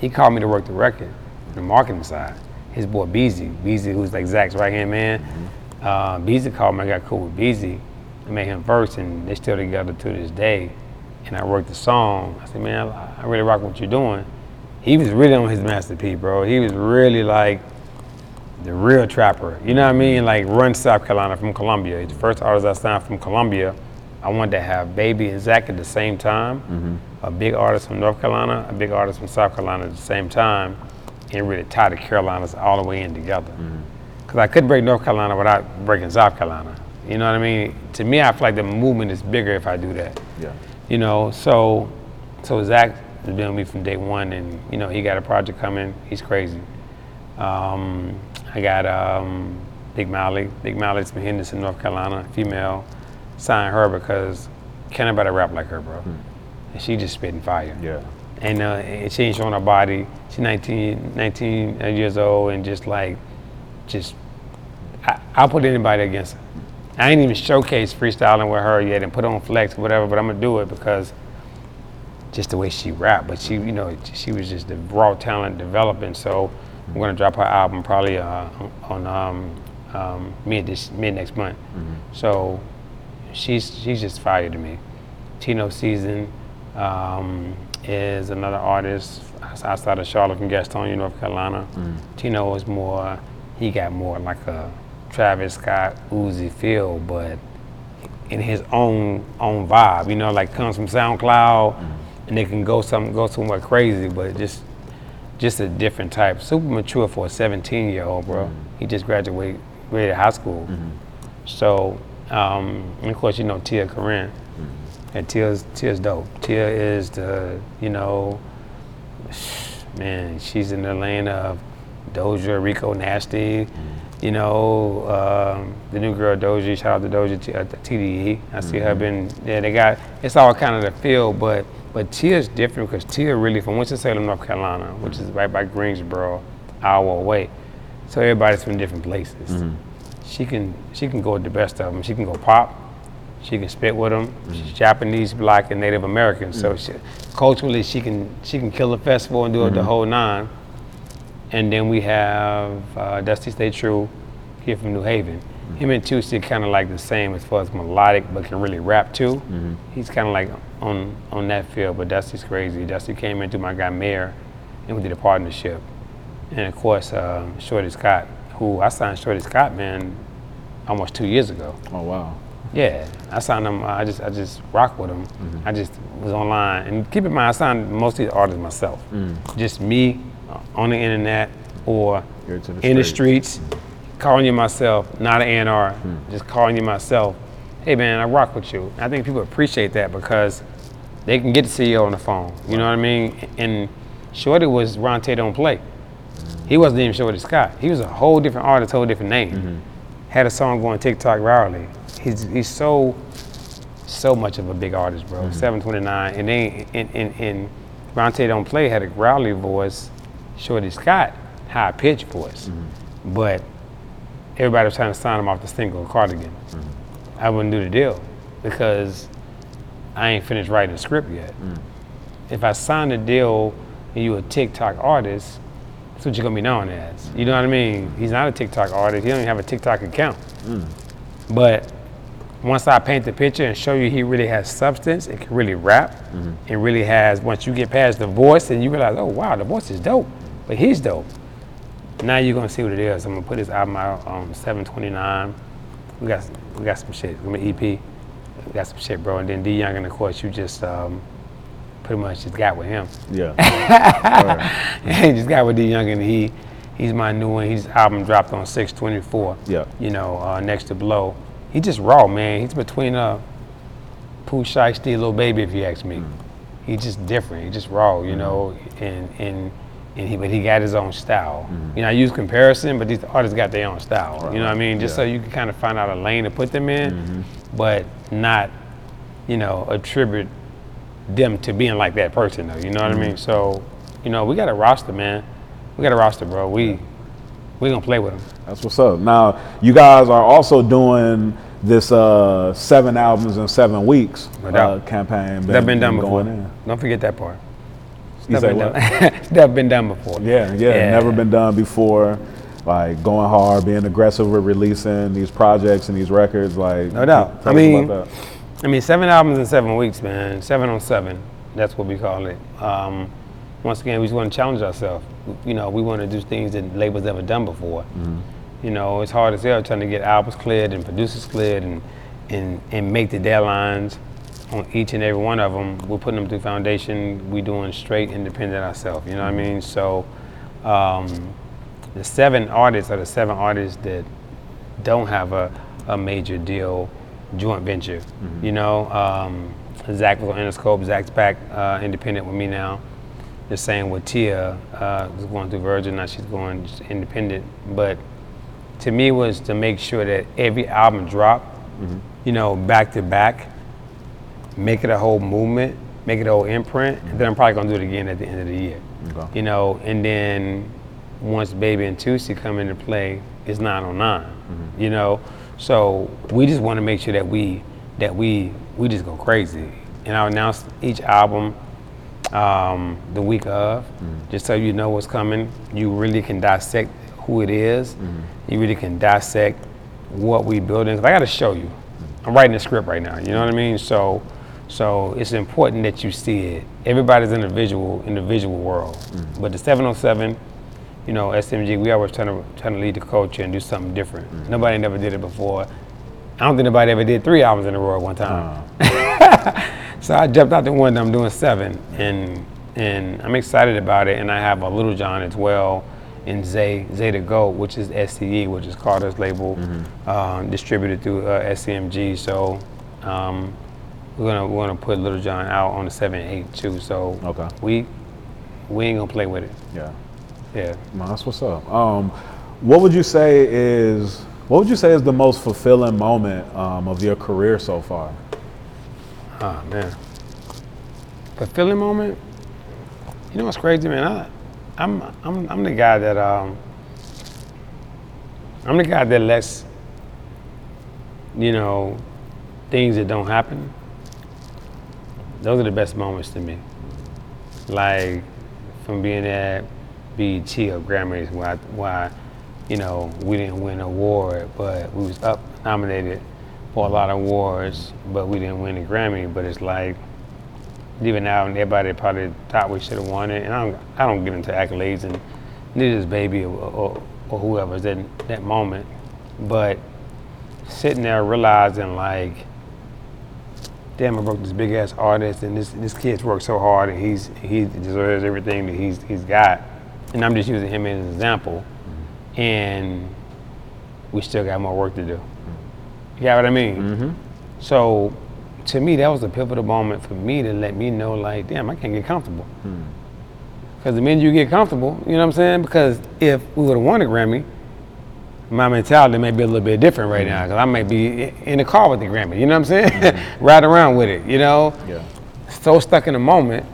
he called me to work the record, the marketing side. His boy Beezy, who's like Zacc's right-hand man. Mm-hmm. Beezy called me, I got cool with Beezy. I made him verse, and they still together to this day. And I worked the song. I said, man, I really rock what you're doing. He was really on his Master P, bro. He was really like the real trapper. You know what I mean? Like, run South Carolina from Columbia. He's the first artist I signed from Columbia. I wanted to have DaBaby and Zacc at the same time. Mm-hmm. A big artist from North Carolina, a big artist from South Carolina at the same time, and really tie the Carolinas all the way in together. Because I couldn't break North Carolina without breaking South Carolina. You know what I mean? To me, I feel like the movement is bigger if I do that. Yeah. You know, so Zacc has been with me from day one, and you know, he got a project coming. He's crazy. I got Big Molly. Big Molly's from Henderson, North Carolina, female. Signed her because can't nobody rap like her, bro. And she just spitting fire. Yeah. And she ain't showing her body. She's 19 years old, and just I'll put anybody against her. I ain't even showcased freestyling with her yet and put on Flex or whatever, but I'm gonna do it because just the way she rapped. But she, you know, she was just the raw talent developing. So I'm gonna drop her album probably on mid next month. Mm-hmm. So she's just fire to me. Tino Season is another artist outside of Charlotte from Gastonia, North Carolina. Mm-hmm. Tino is more, he got more like a Travis Scott, Uzi, feel, but in his own vibe, you know, like comes from SoundCloud, and they can go somewhere crazy, but just a different type. Super mature for a 17-year-old, bro. He just graduated high school. So, and of course, you know, TiaCorine, and Tia's dope. Tia is the, you know, man, she's in the lane of Doja, Rico Nasty. You know, the new girl Doja, shout out to Doja, TDE. I see her been, yeah, they got, it's all kind of the feel, but Tia's different because Tia really from Winston-Salem, North Carolina, which is right by Greensboro, hour away. So everybody's from different places. She can go with the best of them. She can go pop, she can spit with them. She's Japanese, Black, and Native American. So culturally, she can kill a festival and do it the whole nine. And then we have Dusty Stay True here from New Haven. Him and Toosii kind of like the same as far as melodic, but can really rap too. He's kind of like on that field, but Dusty's crazy. Dusty came in through my guy Mayor, and we did a partnership. And of course, Shordie Scott, who I signed Shordie Scott, man, almost 2 years ago. Oh wow. Yeah, I signed him. I just rock with him. I just was online, and keep in mind, I signed most of these artists myself. Just me. On the internet or in the streets, calling you myself, not an A&R, just calling you myself, hey man, I rock with you. And I think people appreciate that because they can get the CEO on the phone, you know what I mean? And Shordie was Ronte Don't Play. He wasn't even Shordie Scott. He was a whole different artist, whole different name. Had a song going TikTok virally. He's so much of a big artist, bro. 729, and they and Ronte Don't Play had a growly voice, Shordie Scott, high-pitched voice, but everybody was trying to sign him off the single Cardigan. I wouldn't do the deal because I ain't finished writing the script yet. If I sign the deal and you a TikTok artist, that's what you're gonna be known as. You know what I mean? He's not a TikTok artist, he don't even have a TikTok account. But once I paint the picture and show you he really has substance and can really rap, and really has, once you get past the voice and you realize, oh wow, the voice is dope, but he's dope. Now you're gonna see what it is. I'm gonna put this album out on 729. We got some shit, we're gonna EP. We got some shit, bro. And then D Young, and of course, you just pretty much just got with him. Yeah. He just got with D Young, and he's my new one. His album dropped on 624. Yeah. You know, next to Blow. He just raw, man. He's between cool, shy, steal little baby, if you ask me. He's just different. He's just raw, you know. But he got his own style. You know, I use comparison, but these artists got their own style. Right. You know what I mean? Just so you can kind of find out a lane to put them in, but not, you know, attribute them to being like that person, though. You know what I mean? So, you know, we got a roster, man. We got a roster, bro. We gonna play with them. That's what's up. Now, you guys are also doing this 7 albums in 7 weeks campaign. That's been done before. Don't forget that part. Stuff been done before. Yeah, never been done before. Like going hard, being aggressive with releasing these projects and these records. Like, no doubt. I mean, 7 albums in 7 weeks, man. 7 on 7. That's what we call it. Once again, we just want to challenge ourselves. You know, we want to do things that labels never done before. You know, it's hard as hell trying to get albums cleared and producers cleared and make the deadlines on each and every one of them. We're putting them through foundation. We're doing straight independent ourselves, you know what I mean? So the 7 artists are the 7 artists that don't have a major deal joint venture, you know? Zach was on Interscope. Zach's back independent with me now. The same with Tia, who's going through Virgin, now she's going independent. But to me was to make sure that every album dropped, you know, back to back, make it a whole movement, make it a whole imprint, and then I'm probably gonna do it again at the end of the year. You know, and then once DaBaby and Toosii come into play, it's 9 on 9, you know? So we just wanna make sure that we just go crazy. And I announced each album the week of, just so you know what's coming. You really can dissect who it is. You really can dissect what we building. I got to show you. I'm writing a script right now. You know what I mean? So it's important that you see it. Everybody's in the visual world. But the 707, you know, SMG, we always trying to lead the culture and do something different. Nobody never did it before. I don't think nobody ever did 3 albums in a row at one time. So I jumped out the window. I'm doing 7, and I'm excited about it. And I have a Little John as well, and Zay the Goat, which is SCE, which is Carter's label, distributed through SCMG. So we're gonna put Little John out on the 7/8 too. So we ain't gonna play with it. Yeah. Man, that's what's up. What would you say is the most fulfilling moment of your career so far? Oh, man. Fulfilling moment? You know what's crazy, man? I'm the guy that lets, you know, things that don't happen. Those are the best moments to me. Like from being at BET or Grammys where you know, we didn't win an award, but we was up nominated for a lot of awards, but we didn't win a Grammy. But it's like, even now, everybody probably thought we should have won it. And I don't get into accolades, and neither is DaBaby or whoever's in that moment. But sitting there realizing like, damn, I broke this big ass artist, and this kid's worked so hard, and he deserves everything that he's got. And I'm just using him as an example. And we still got more work to do. You got what I mean? So to me, that was a pivotal moment for me to let me know, like, damn, I can't get comfortable. Because the minute you get comfortable, you know what I'm saying? Because if we would have won a Grammy, my mentality may be a little bit different right now, because I may be in the car with the Grammy, you know what I'm saying? Riding around with it, you know? So stuck in the moment.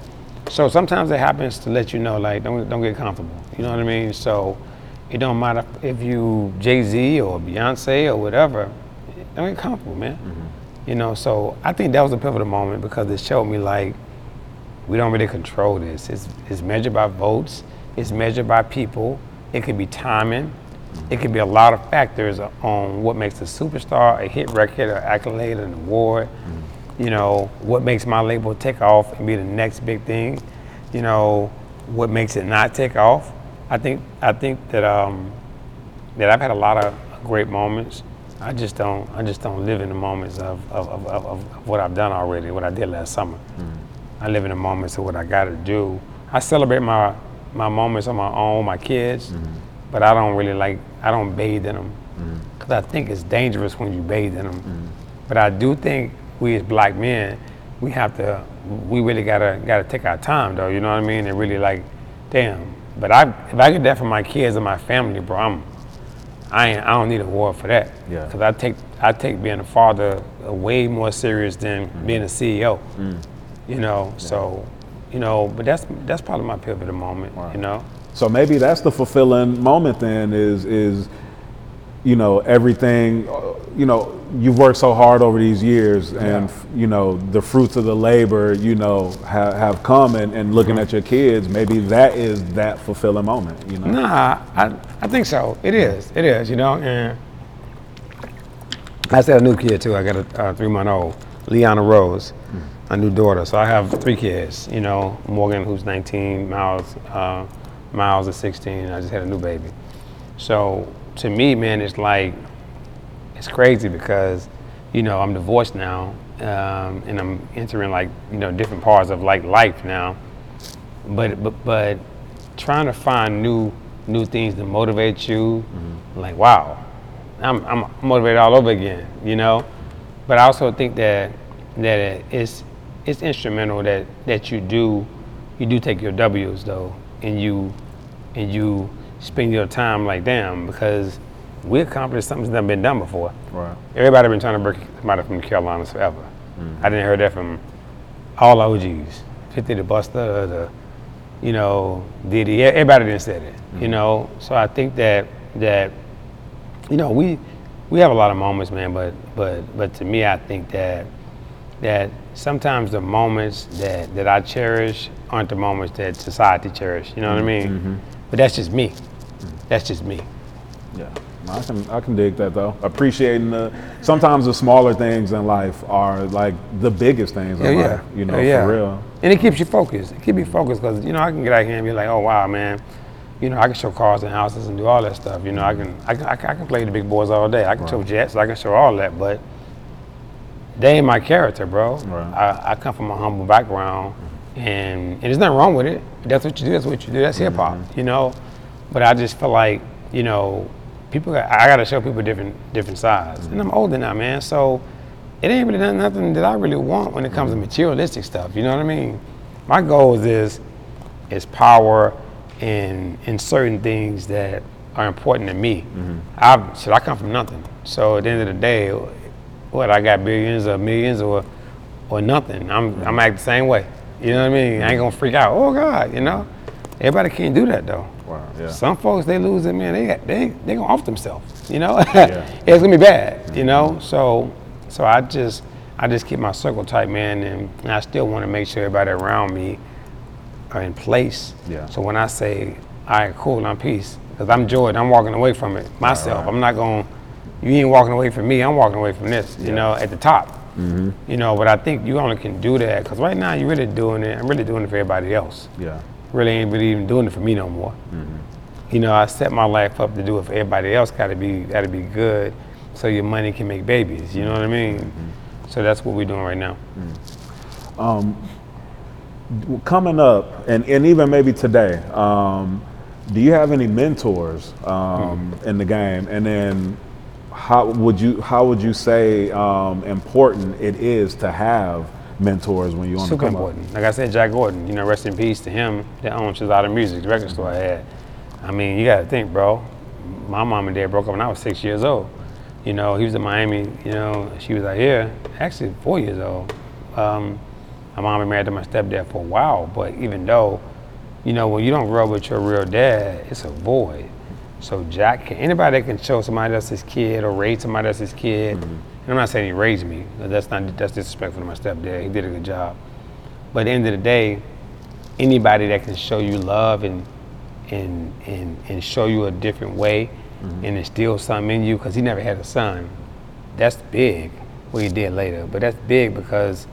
So sometimes it happens to let you know, like, don't get comfortable. You know what I mean? So it don't matter if you Jay-Z or Beyonce or whatever, don't get comfortable, man. You know, so I think that was a pivotal moment because it showed me like, we don't really control this. It's measured by votes, it's measured by people, it could be timing, it could be a lot of factors on what makes a superstar, a hit record, an accolade, an award, you know, what makes my label take off and be the next big thing, you know, what makes it not take off. I think that I've had a lot of great moments. I just don't live in the moments of what I've done already, what I did last summer. I live in the moments of what I got to do. I celebrate my moments on my own, my kids, but I don't bathe in them because I think it's dangerous when you bathe in them. But I do think we as black men we really gotta take our time though, you know what I mean? And really like, damn. But if I get that from my kids and my family, bro, I don't need an award for that. Yeah. Cause I take being a father way more serious than being a CEO. Mm. You know, so, you know, but that's probably my pivotal moment, right. You know? So maybe that's the fulfilling moment then is, you know, everything, you know, you've worked so hard over these years and, you know, the fruits of the labor, you know, have come and looking at your kids, maybe that is that fulfilling moment, you know? Nah, I think so. It is, you know? And I said a new kid too. I got a 3-month-old, Leanna Rose, a new daughter. So I have 3 kids, you know, Morgan, who's 19, Miles is 16, and I just had a new baby. So to me, man, it's like, it's crazy because, you know, I'm divorced now, and I'm entering like, you know, different parts of like life now. But trying to find new things to motivate you, like, wow, I'm motivated all over again, you know? But I also think that it's instrumental that you do take your W's though, and you spend your time like, damn, because we accomplished something that's been done before. Right. Everybody been trying to break somebody from the Carolinas forever. Mm-hmm. I didn't hear that from all OGs, 50 to Busta, to, you know, Diddy. Everybody didn't say that, you know. So I think that you know, we have a lot of moments, man. But to me, I think that sometimes the moments that I cherish aren't the moments that society cherishes. You know what I mean? Mm-hmm. But that's just me. That's just me. Yeah, I can dig that though. Appreciating sometimes the smaller things in life are like the biggest things in life. You know, for real. And it keeps you focused. It keeps me focused because, you know, I can get out here and be like, oh wow, man. You know, I can show cars and houses and do all that stuff. You know, I can play the big boys all day. I can show jets. I can show all that, but they ain't my character, bro. Right. I come from a humble background, and there's nothing wrong with it. That's what you do. That's what you do. That's hip hop, you know. But I just feel like, you know, people. I gotta show people different sides, and I'm older now, man. So it ain't really nothing that I really want when it comes to materialistic stuff. You know what I mean? My goal is power. In certain things that are important to me. I come from nothing. So at the end of the day, what, I got billions or millions or nothing. I'm acting the same way. You know what I mean? I ain't gonna freak out. Oh God, you know? Everybody can't do that though. Wow, yeah. Some folks, they lose it, man. They gonna off themselves, you know? It's gonna be bad, you know? So I just keep my circle tight, man, and I still wanna make sure everybody around me are in place. Yeah. So when I say, all right, cool, I'm peace, because I'm joyed, I'm walking away from it myself. Right. I'm not going, you ain't walking away from me, I'm walking away from this, you know, at the top. You know, but I think you only can do that, because right now you're really doing it, I'm really doing it for everybody else. Yeah. Really ain't really even doing it for me no more. You know, I set my life up to do it for everybody else, gotta be good, so your money can make babies, you know what I mean? So that's what we're doing right now. Coming up, and even maybe today, do you have any mentors in the game? And then, how would you say important it is to have mentors when you on the come important. Up? Like I said, Jack Gordon. You know, rest in peace to him. That owns Shordie Music, the record store I had. I mean, you got to think, bro. My mom and dad broke up when I was 6 years old. You know, he was in Miami. You know, she was out here. Actually, 4 years old. My mom been married to my stepdad for a while, but even though, you know, when you don't grow up with your real dad, it's a void. So Jack, anybody that can show somebody else's kid or raise somebody else's kid, and I'm not saying he raised me, that's disrespectful to my stepdad, he did a good job. But at the end of the day, anybody that can show you love and show you a different way and instill something in you, because he never had a son, that's big, what he did later, but that's big because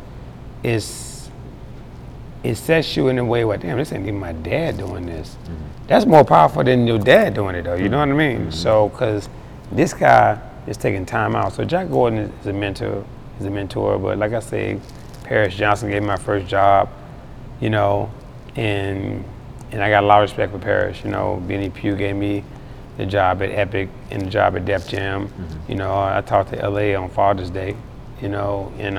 it sets you in a way where, damn, this ain't even my dad doing this. That's more powerful than your dad doing it though, you know what I mean? So, cause this guy is taking time out. So Jack Gordon is a mentor, but like I said, Paris Johnson gave me my first job, you know, and I got a lot of respect for Paris, you know. Benny Pugh gave me the job at Epic and the job at Def Jam. You know, I talked to LA on Father's Day, you know, and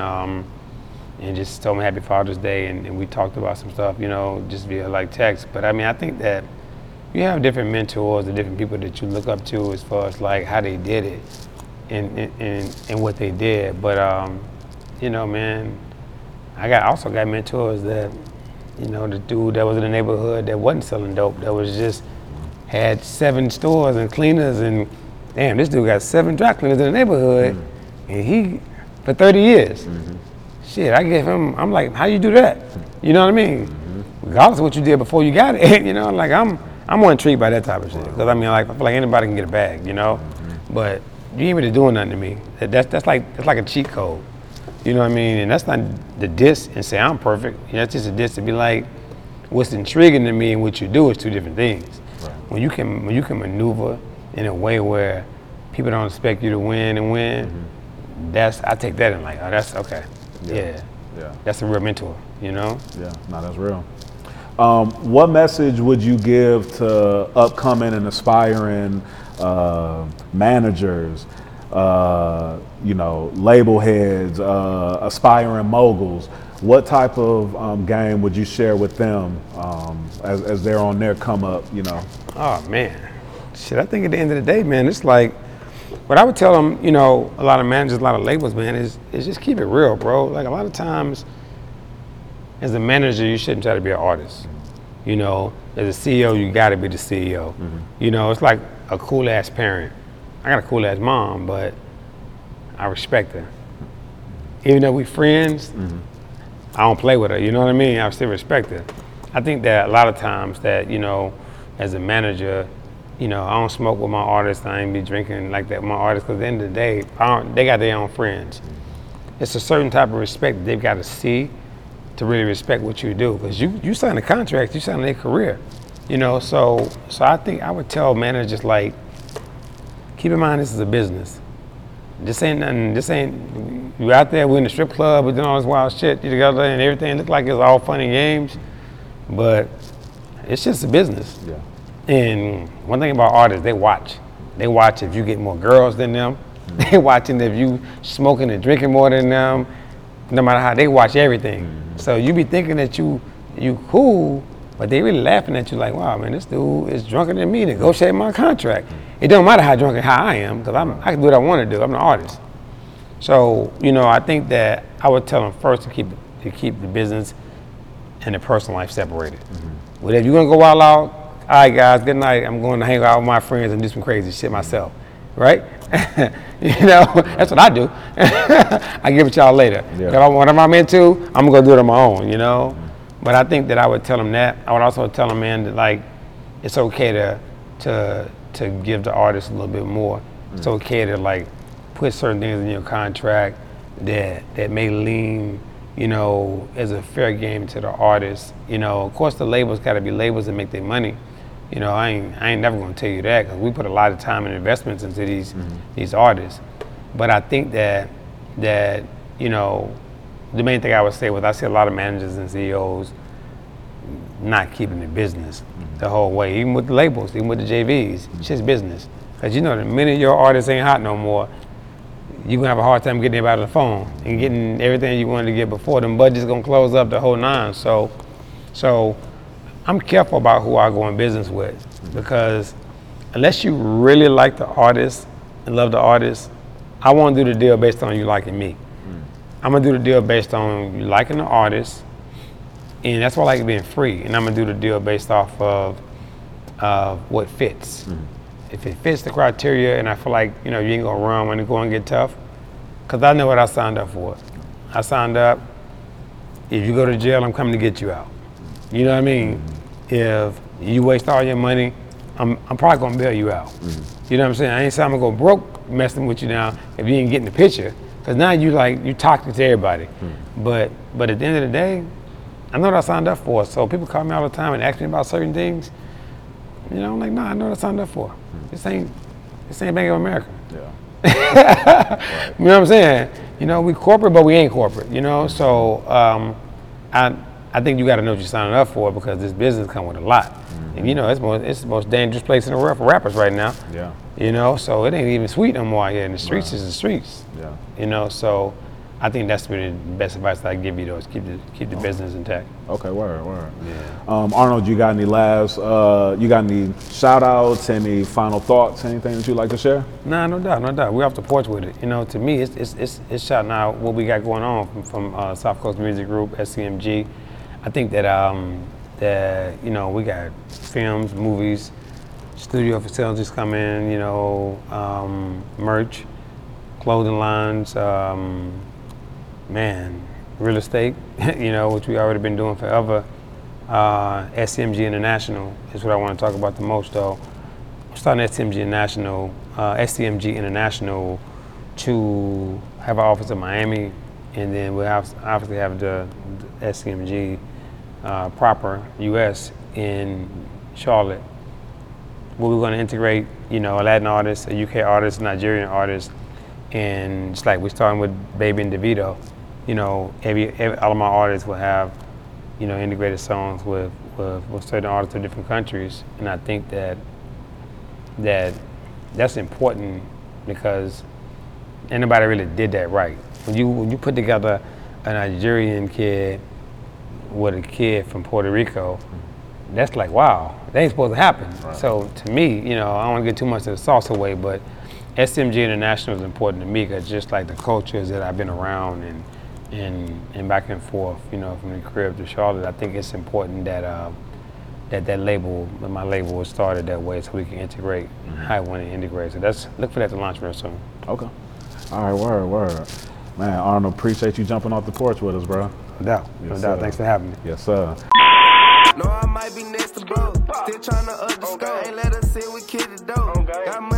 and just told me Happy Father's Day, and we talked about some stuff, you know, just via like text. But I mean, I think that you have different mentors and different people that you look up to as far as like how they did it and what they did. But you know, man, I also got mentors that, you know, the dude that was in the neighborhood that wasn't selling dope, that was just had 7 stores and cleaners, and damn, this dude got 7 dry cleaners in the neighborhood, and he for 30 years. Shit, I gave him. I'm like, how you do that? You know what I mean? Regardless of what you did before you got it, you know, like I'm more intrigued by that type of shit, because I mean, like I feel like anybody can get a bag, you know, but you ain't really doing nothing to me. That's like a cheat code, you know what I mean? And that's not the diss and say I'm perfect. You know, that's just a diss to be like, what's intriguing to me and what you do is two different things. Right. When you can maneuver in a way where people don't expect you to win and win, that's I take that and like, oh, that's okay. Yeah. That's a real mentor, you know? Yeah, no, that's real. What message would you give to upcoming and aspiring managers, you know, label heads, aspiring moguls? What type of game would you share with them as they're on their come up, you know? Oh, man. Shit, I think at the end of the day, man, it's like, what I would tell them, you know, a lot of managers, a lot of labels, man, is just keep it real, bro. Like a lot of times, as a manager, you shouldn't try to be an artist. You know, as a CEO, you gotta be the CEO. You know, it's like a cool ass parent. I got a cool ass mom, but I respect her. Even though we friends, I don't play with her, you know what I mean? I still respect her. I think that a lot of times that, you know, as a manager, you know, I don't smoke with my artists. I ain't be drinking like that with my artists, because at the end of the day, they got their own friends. It's a certain type of respect that they've got to see to really respect what you do, because you sign a contract, you sign their career, you know? So I think I would tell managers, like, keep in mind this is a business. This ain't nothing, you out there, we're in the strip club, we're doing all this wild shit, you together and everything, it look like it's all funny games, but it's just a business. Yeah. And one thing about artists, they watch. They watch if you get more girls than them. They watching if you smoking and drinking more than them. No matter how, they watch everything. So you be thinking that you cool, but they really laughing at you like, wow, man, this dude is drunker than me. Negotiate my contract. It don't matter how drunk and how I am, because I can do what I want to do. I'm an artist. So, you know, I think that I would tell them first to keep the business and the personal life separated. Whatever you're gonna go all out, all right, guys, good night. I'm going to hang out with my friends and do some crazy shit myself, right? You know, that's what I do. I give it to y'all later. Yeah. Whatever I'm into, I'm going to do it on my own, you know? But I think that I would tell them that. I would also tell them, man, that, like, it's okay to give the artist a little bit more. It's okay to, like, put certain things in your contract that may lean, you know, as a fair game to the artist. You know, of course the labels got to be labels that make their money. You know, I ain't never gonna tell you that, because we put a lot of time and investments into these artists. But I think that you know, the main thing I would say was I see a lot of managers and CEOs not keeping the business the whole way, even with the labels, even with the JVs, it's just business. Because you know, the minute your artist ain't hot no more, you're gonna have a hard time getting everybody on the phone and getting everything you wanted to get before. Them budget's gonna close up the whole nine. So I'm careful about who I go in business with, because unless you really like the artist and love the artist, I won't do the deal based on you liking me. I'm gonna do the deal based on you liking the artist, and that's why I like being free. And I'm gonna do the deal based off of what fits. If it fits the criteria and I feel like, you know, you ain't gonna run when it's gonna get tough, because I know what I signed up for. I signed up, if you go to jail, I'm coming to get you out. You know what I mean? If you waste all your money, I'm probably gonna bail you out. You know what I'm saying? I ain't saying I'm gonna go broke messing with you now if you ain't getting the picture. Cause now you toxic to everybody. But at the end of the day, I know what I signed up for. So people call me all the time and ask me about certain things. You know, I'm like, nah, I know what I signed up for. This ain't Bank of America. Yeah. You know what I'm saying? You know, we corporate, but we ain't corporate, you know? So I think you got to know what you're signing up for, because this business comes with a lot. And you know, it's the most dangerous place in the world for rappers right now. Yeah. You know, so it ain't even sweet no more out here in the streets. It's the streets. Yeah. You know, so I think that's really the best advice that I give you, though, is keep the business intact. Okay, word. Yeah. Arnold, you got any laughs? You got any shout-outs, any final thoughts, anything that you'd like to share? Nah, no doubt. We're off the porch with it. You know, to me, it's shouting out what we got going on from South Coast Music Group, SCMG. I think that, you know, we got films, movies, studio facilities coming, you know, merch, clothing lines, man, real estate, you know, which we already been doing forever. SCMG International is what I want to talk about the most, though. I'm starting SCMG International to have our office in Miami, and then we'll obviously have the SCMG proper U.S. in Charlotte. Where we're going to integrate, you know, a Latin artist, a UK artist, a Nigerian artist, and it's like we're starting with DaBaby and DeVito. You know, all of my artists will have, you know, integrated songs with certain artists of different countries, and I think that's important because anybody really did that right. When you put together a Nigerian kid with a kid from Puerto Rico, that's like, wow, that ain't supposed to happen. Right. So to me, you know, I don't want to get too much of the sauce away, but SCMG International is important to me because just like the cultures that I've been around and back and forth, you know, from the crib to Charlotte, I think it's important that my label was started that way so we can integrate how I want to integrate. So look for that to launch real soon. Okay. All right, word. Man, Arnold, appreciate you jumping off the porch with us, bro. No doubt. Thanks for having me. Yes, sir. No, I might be next to bro. Still trying to up the score. Ain't let us sit with kids though.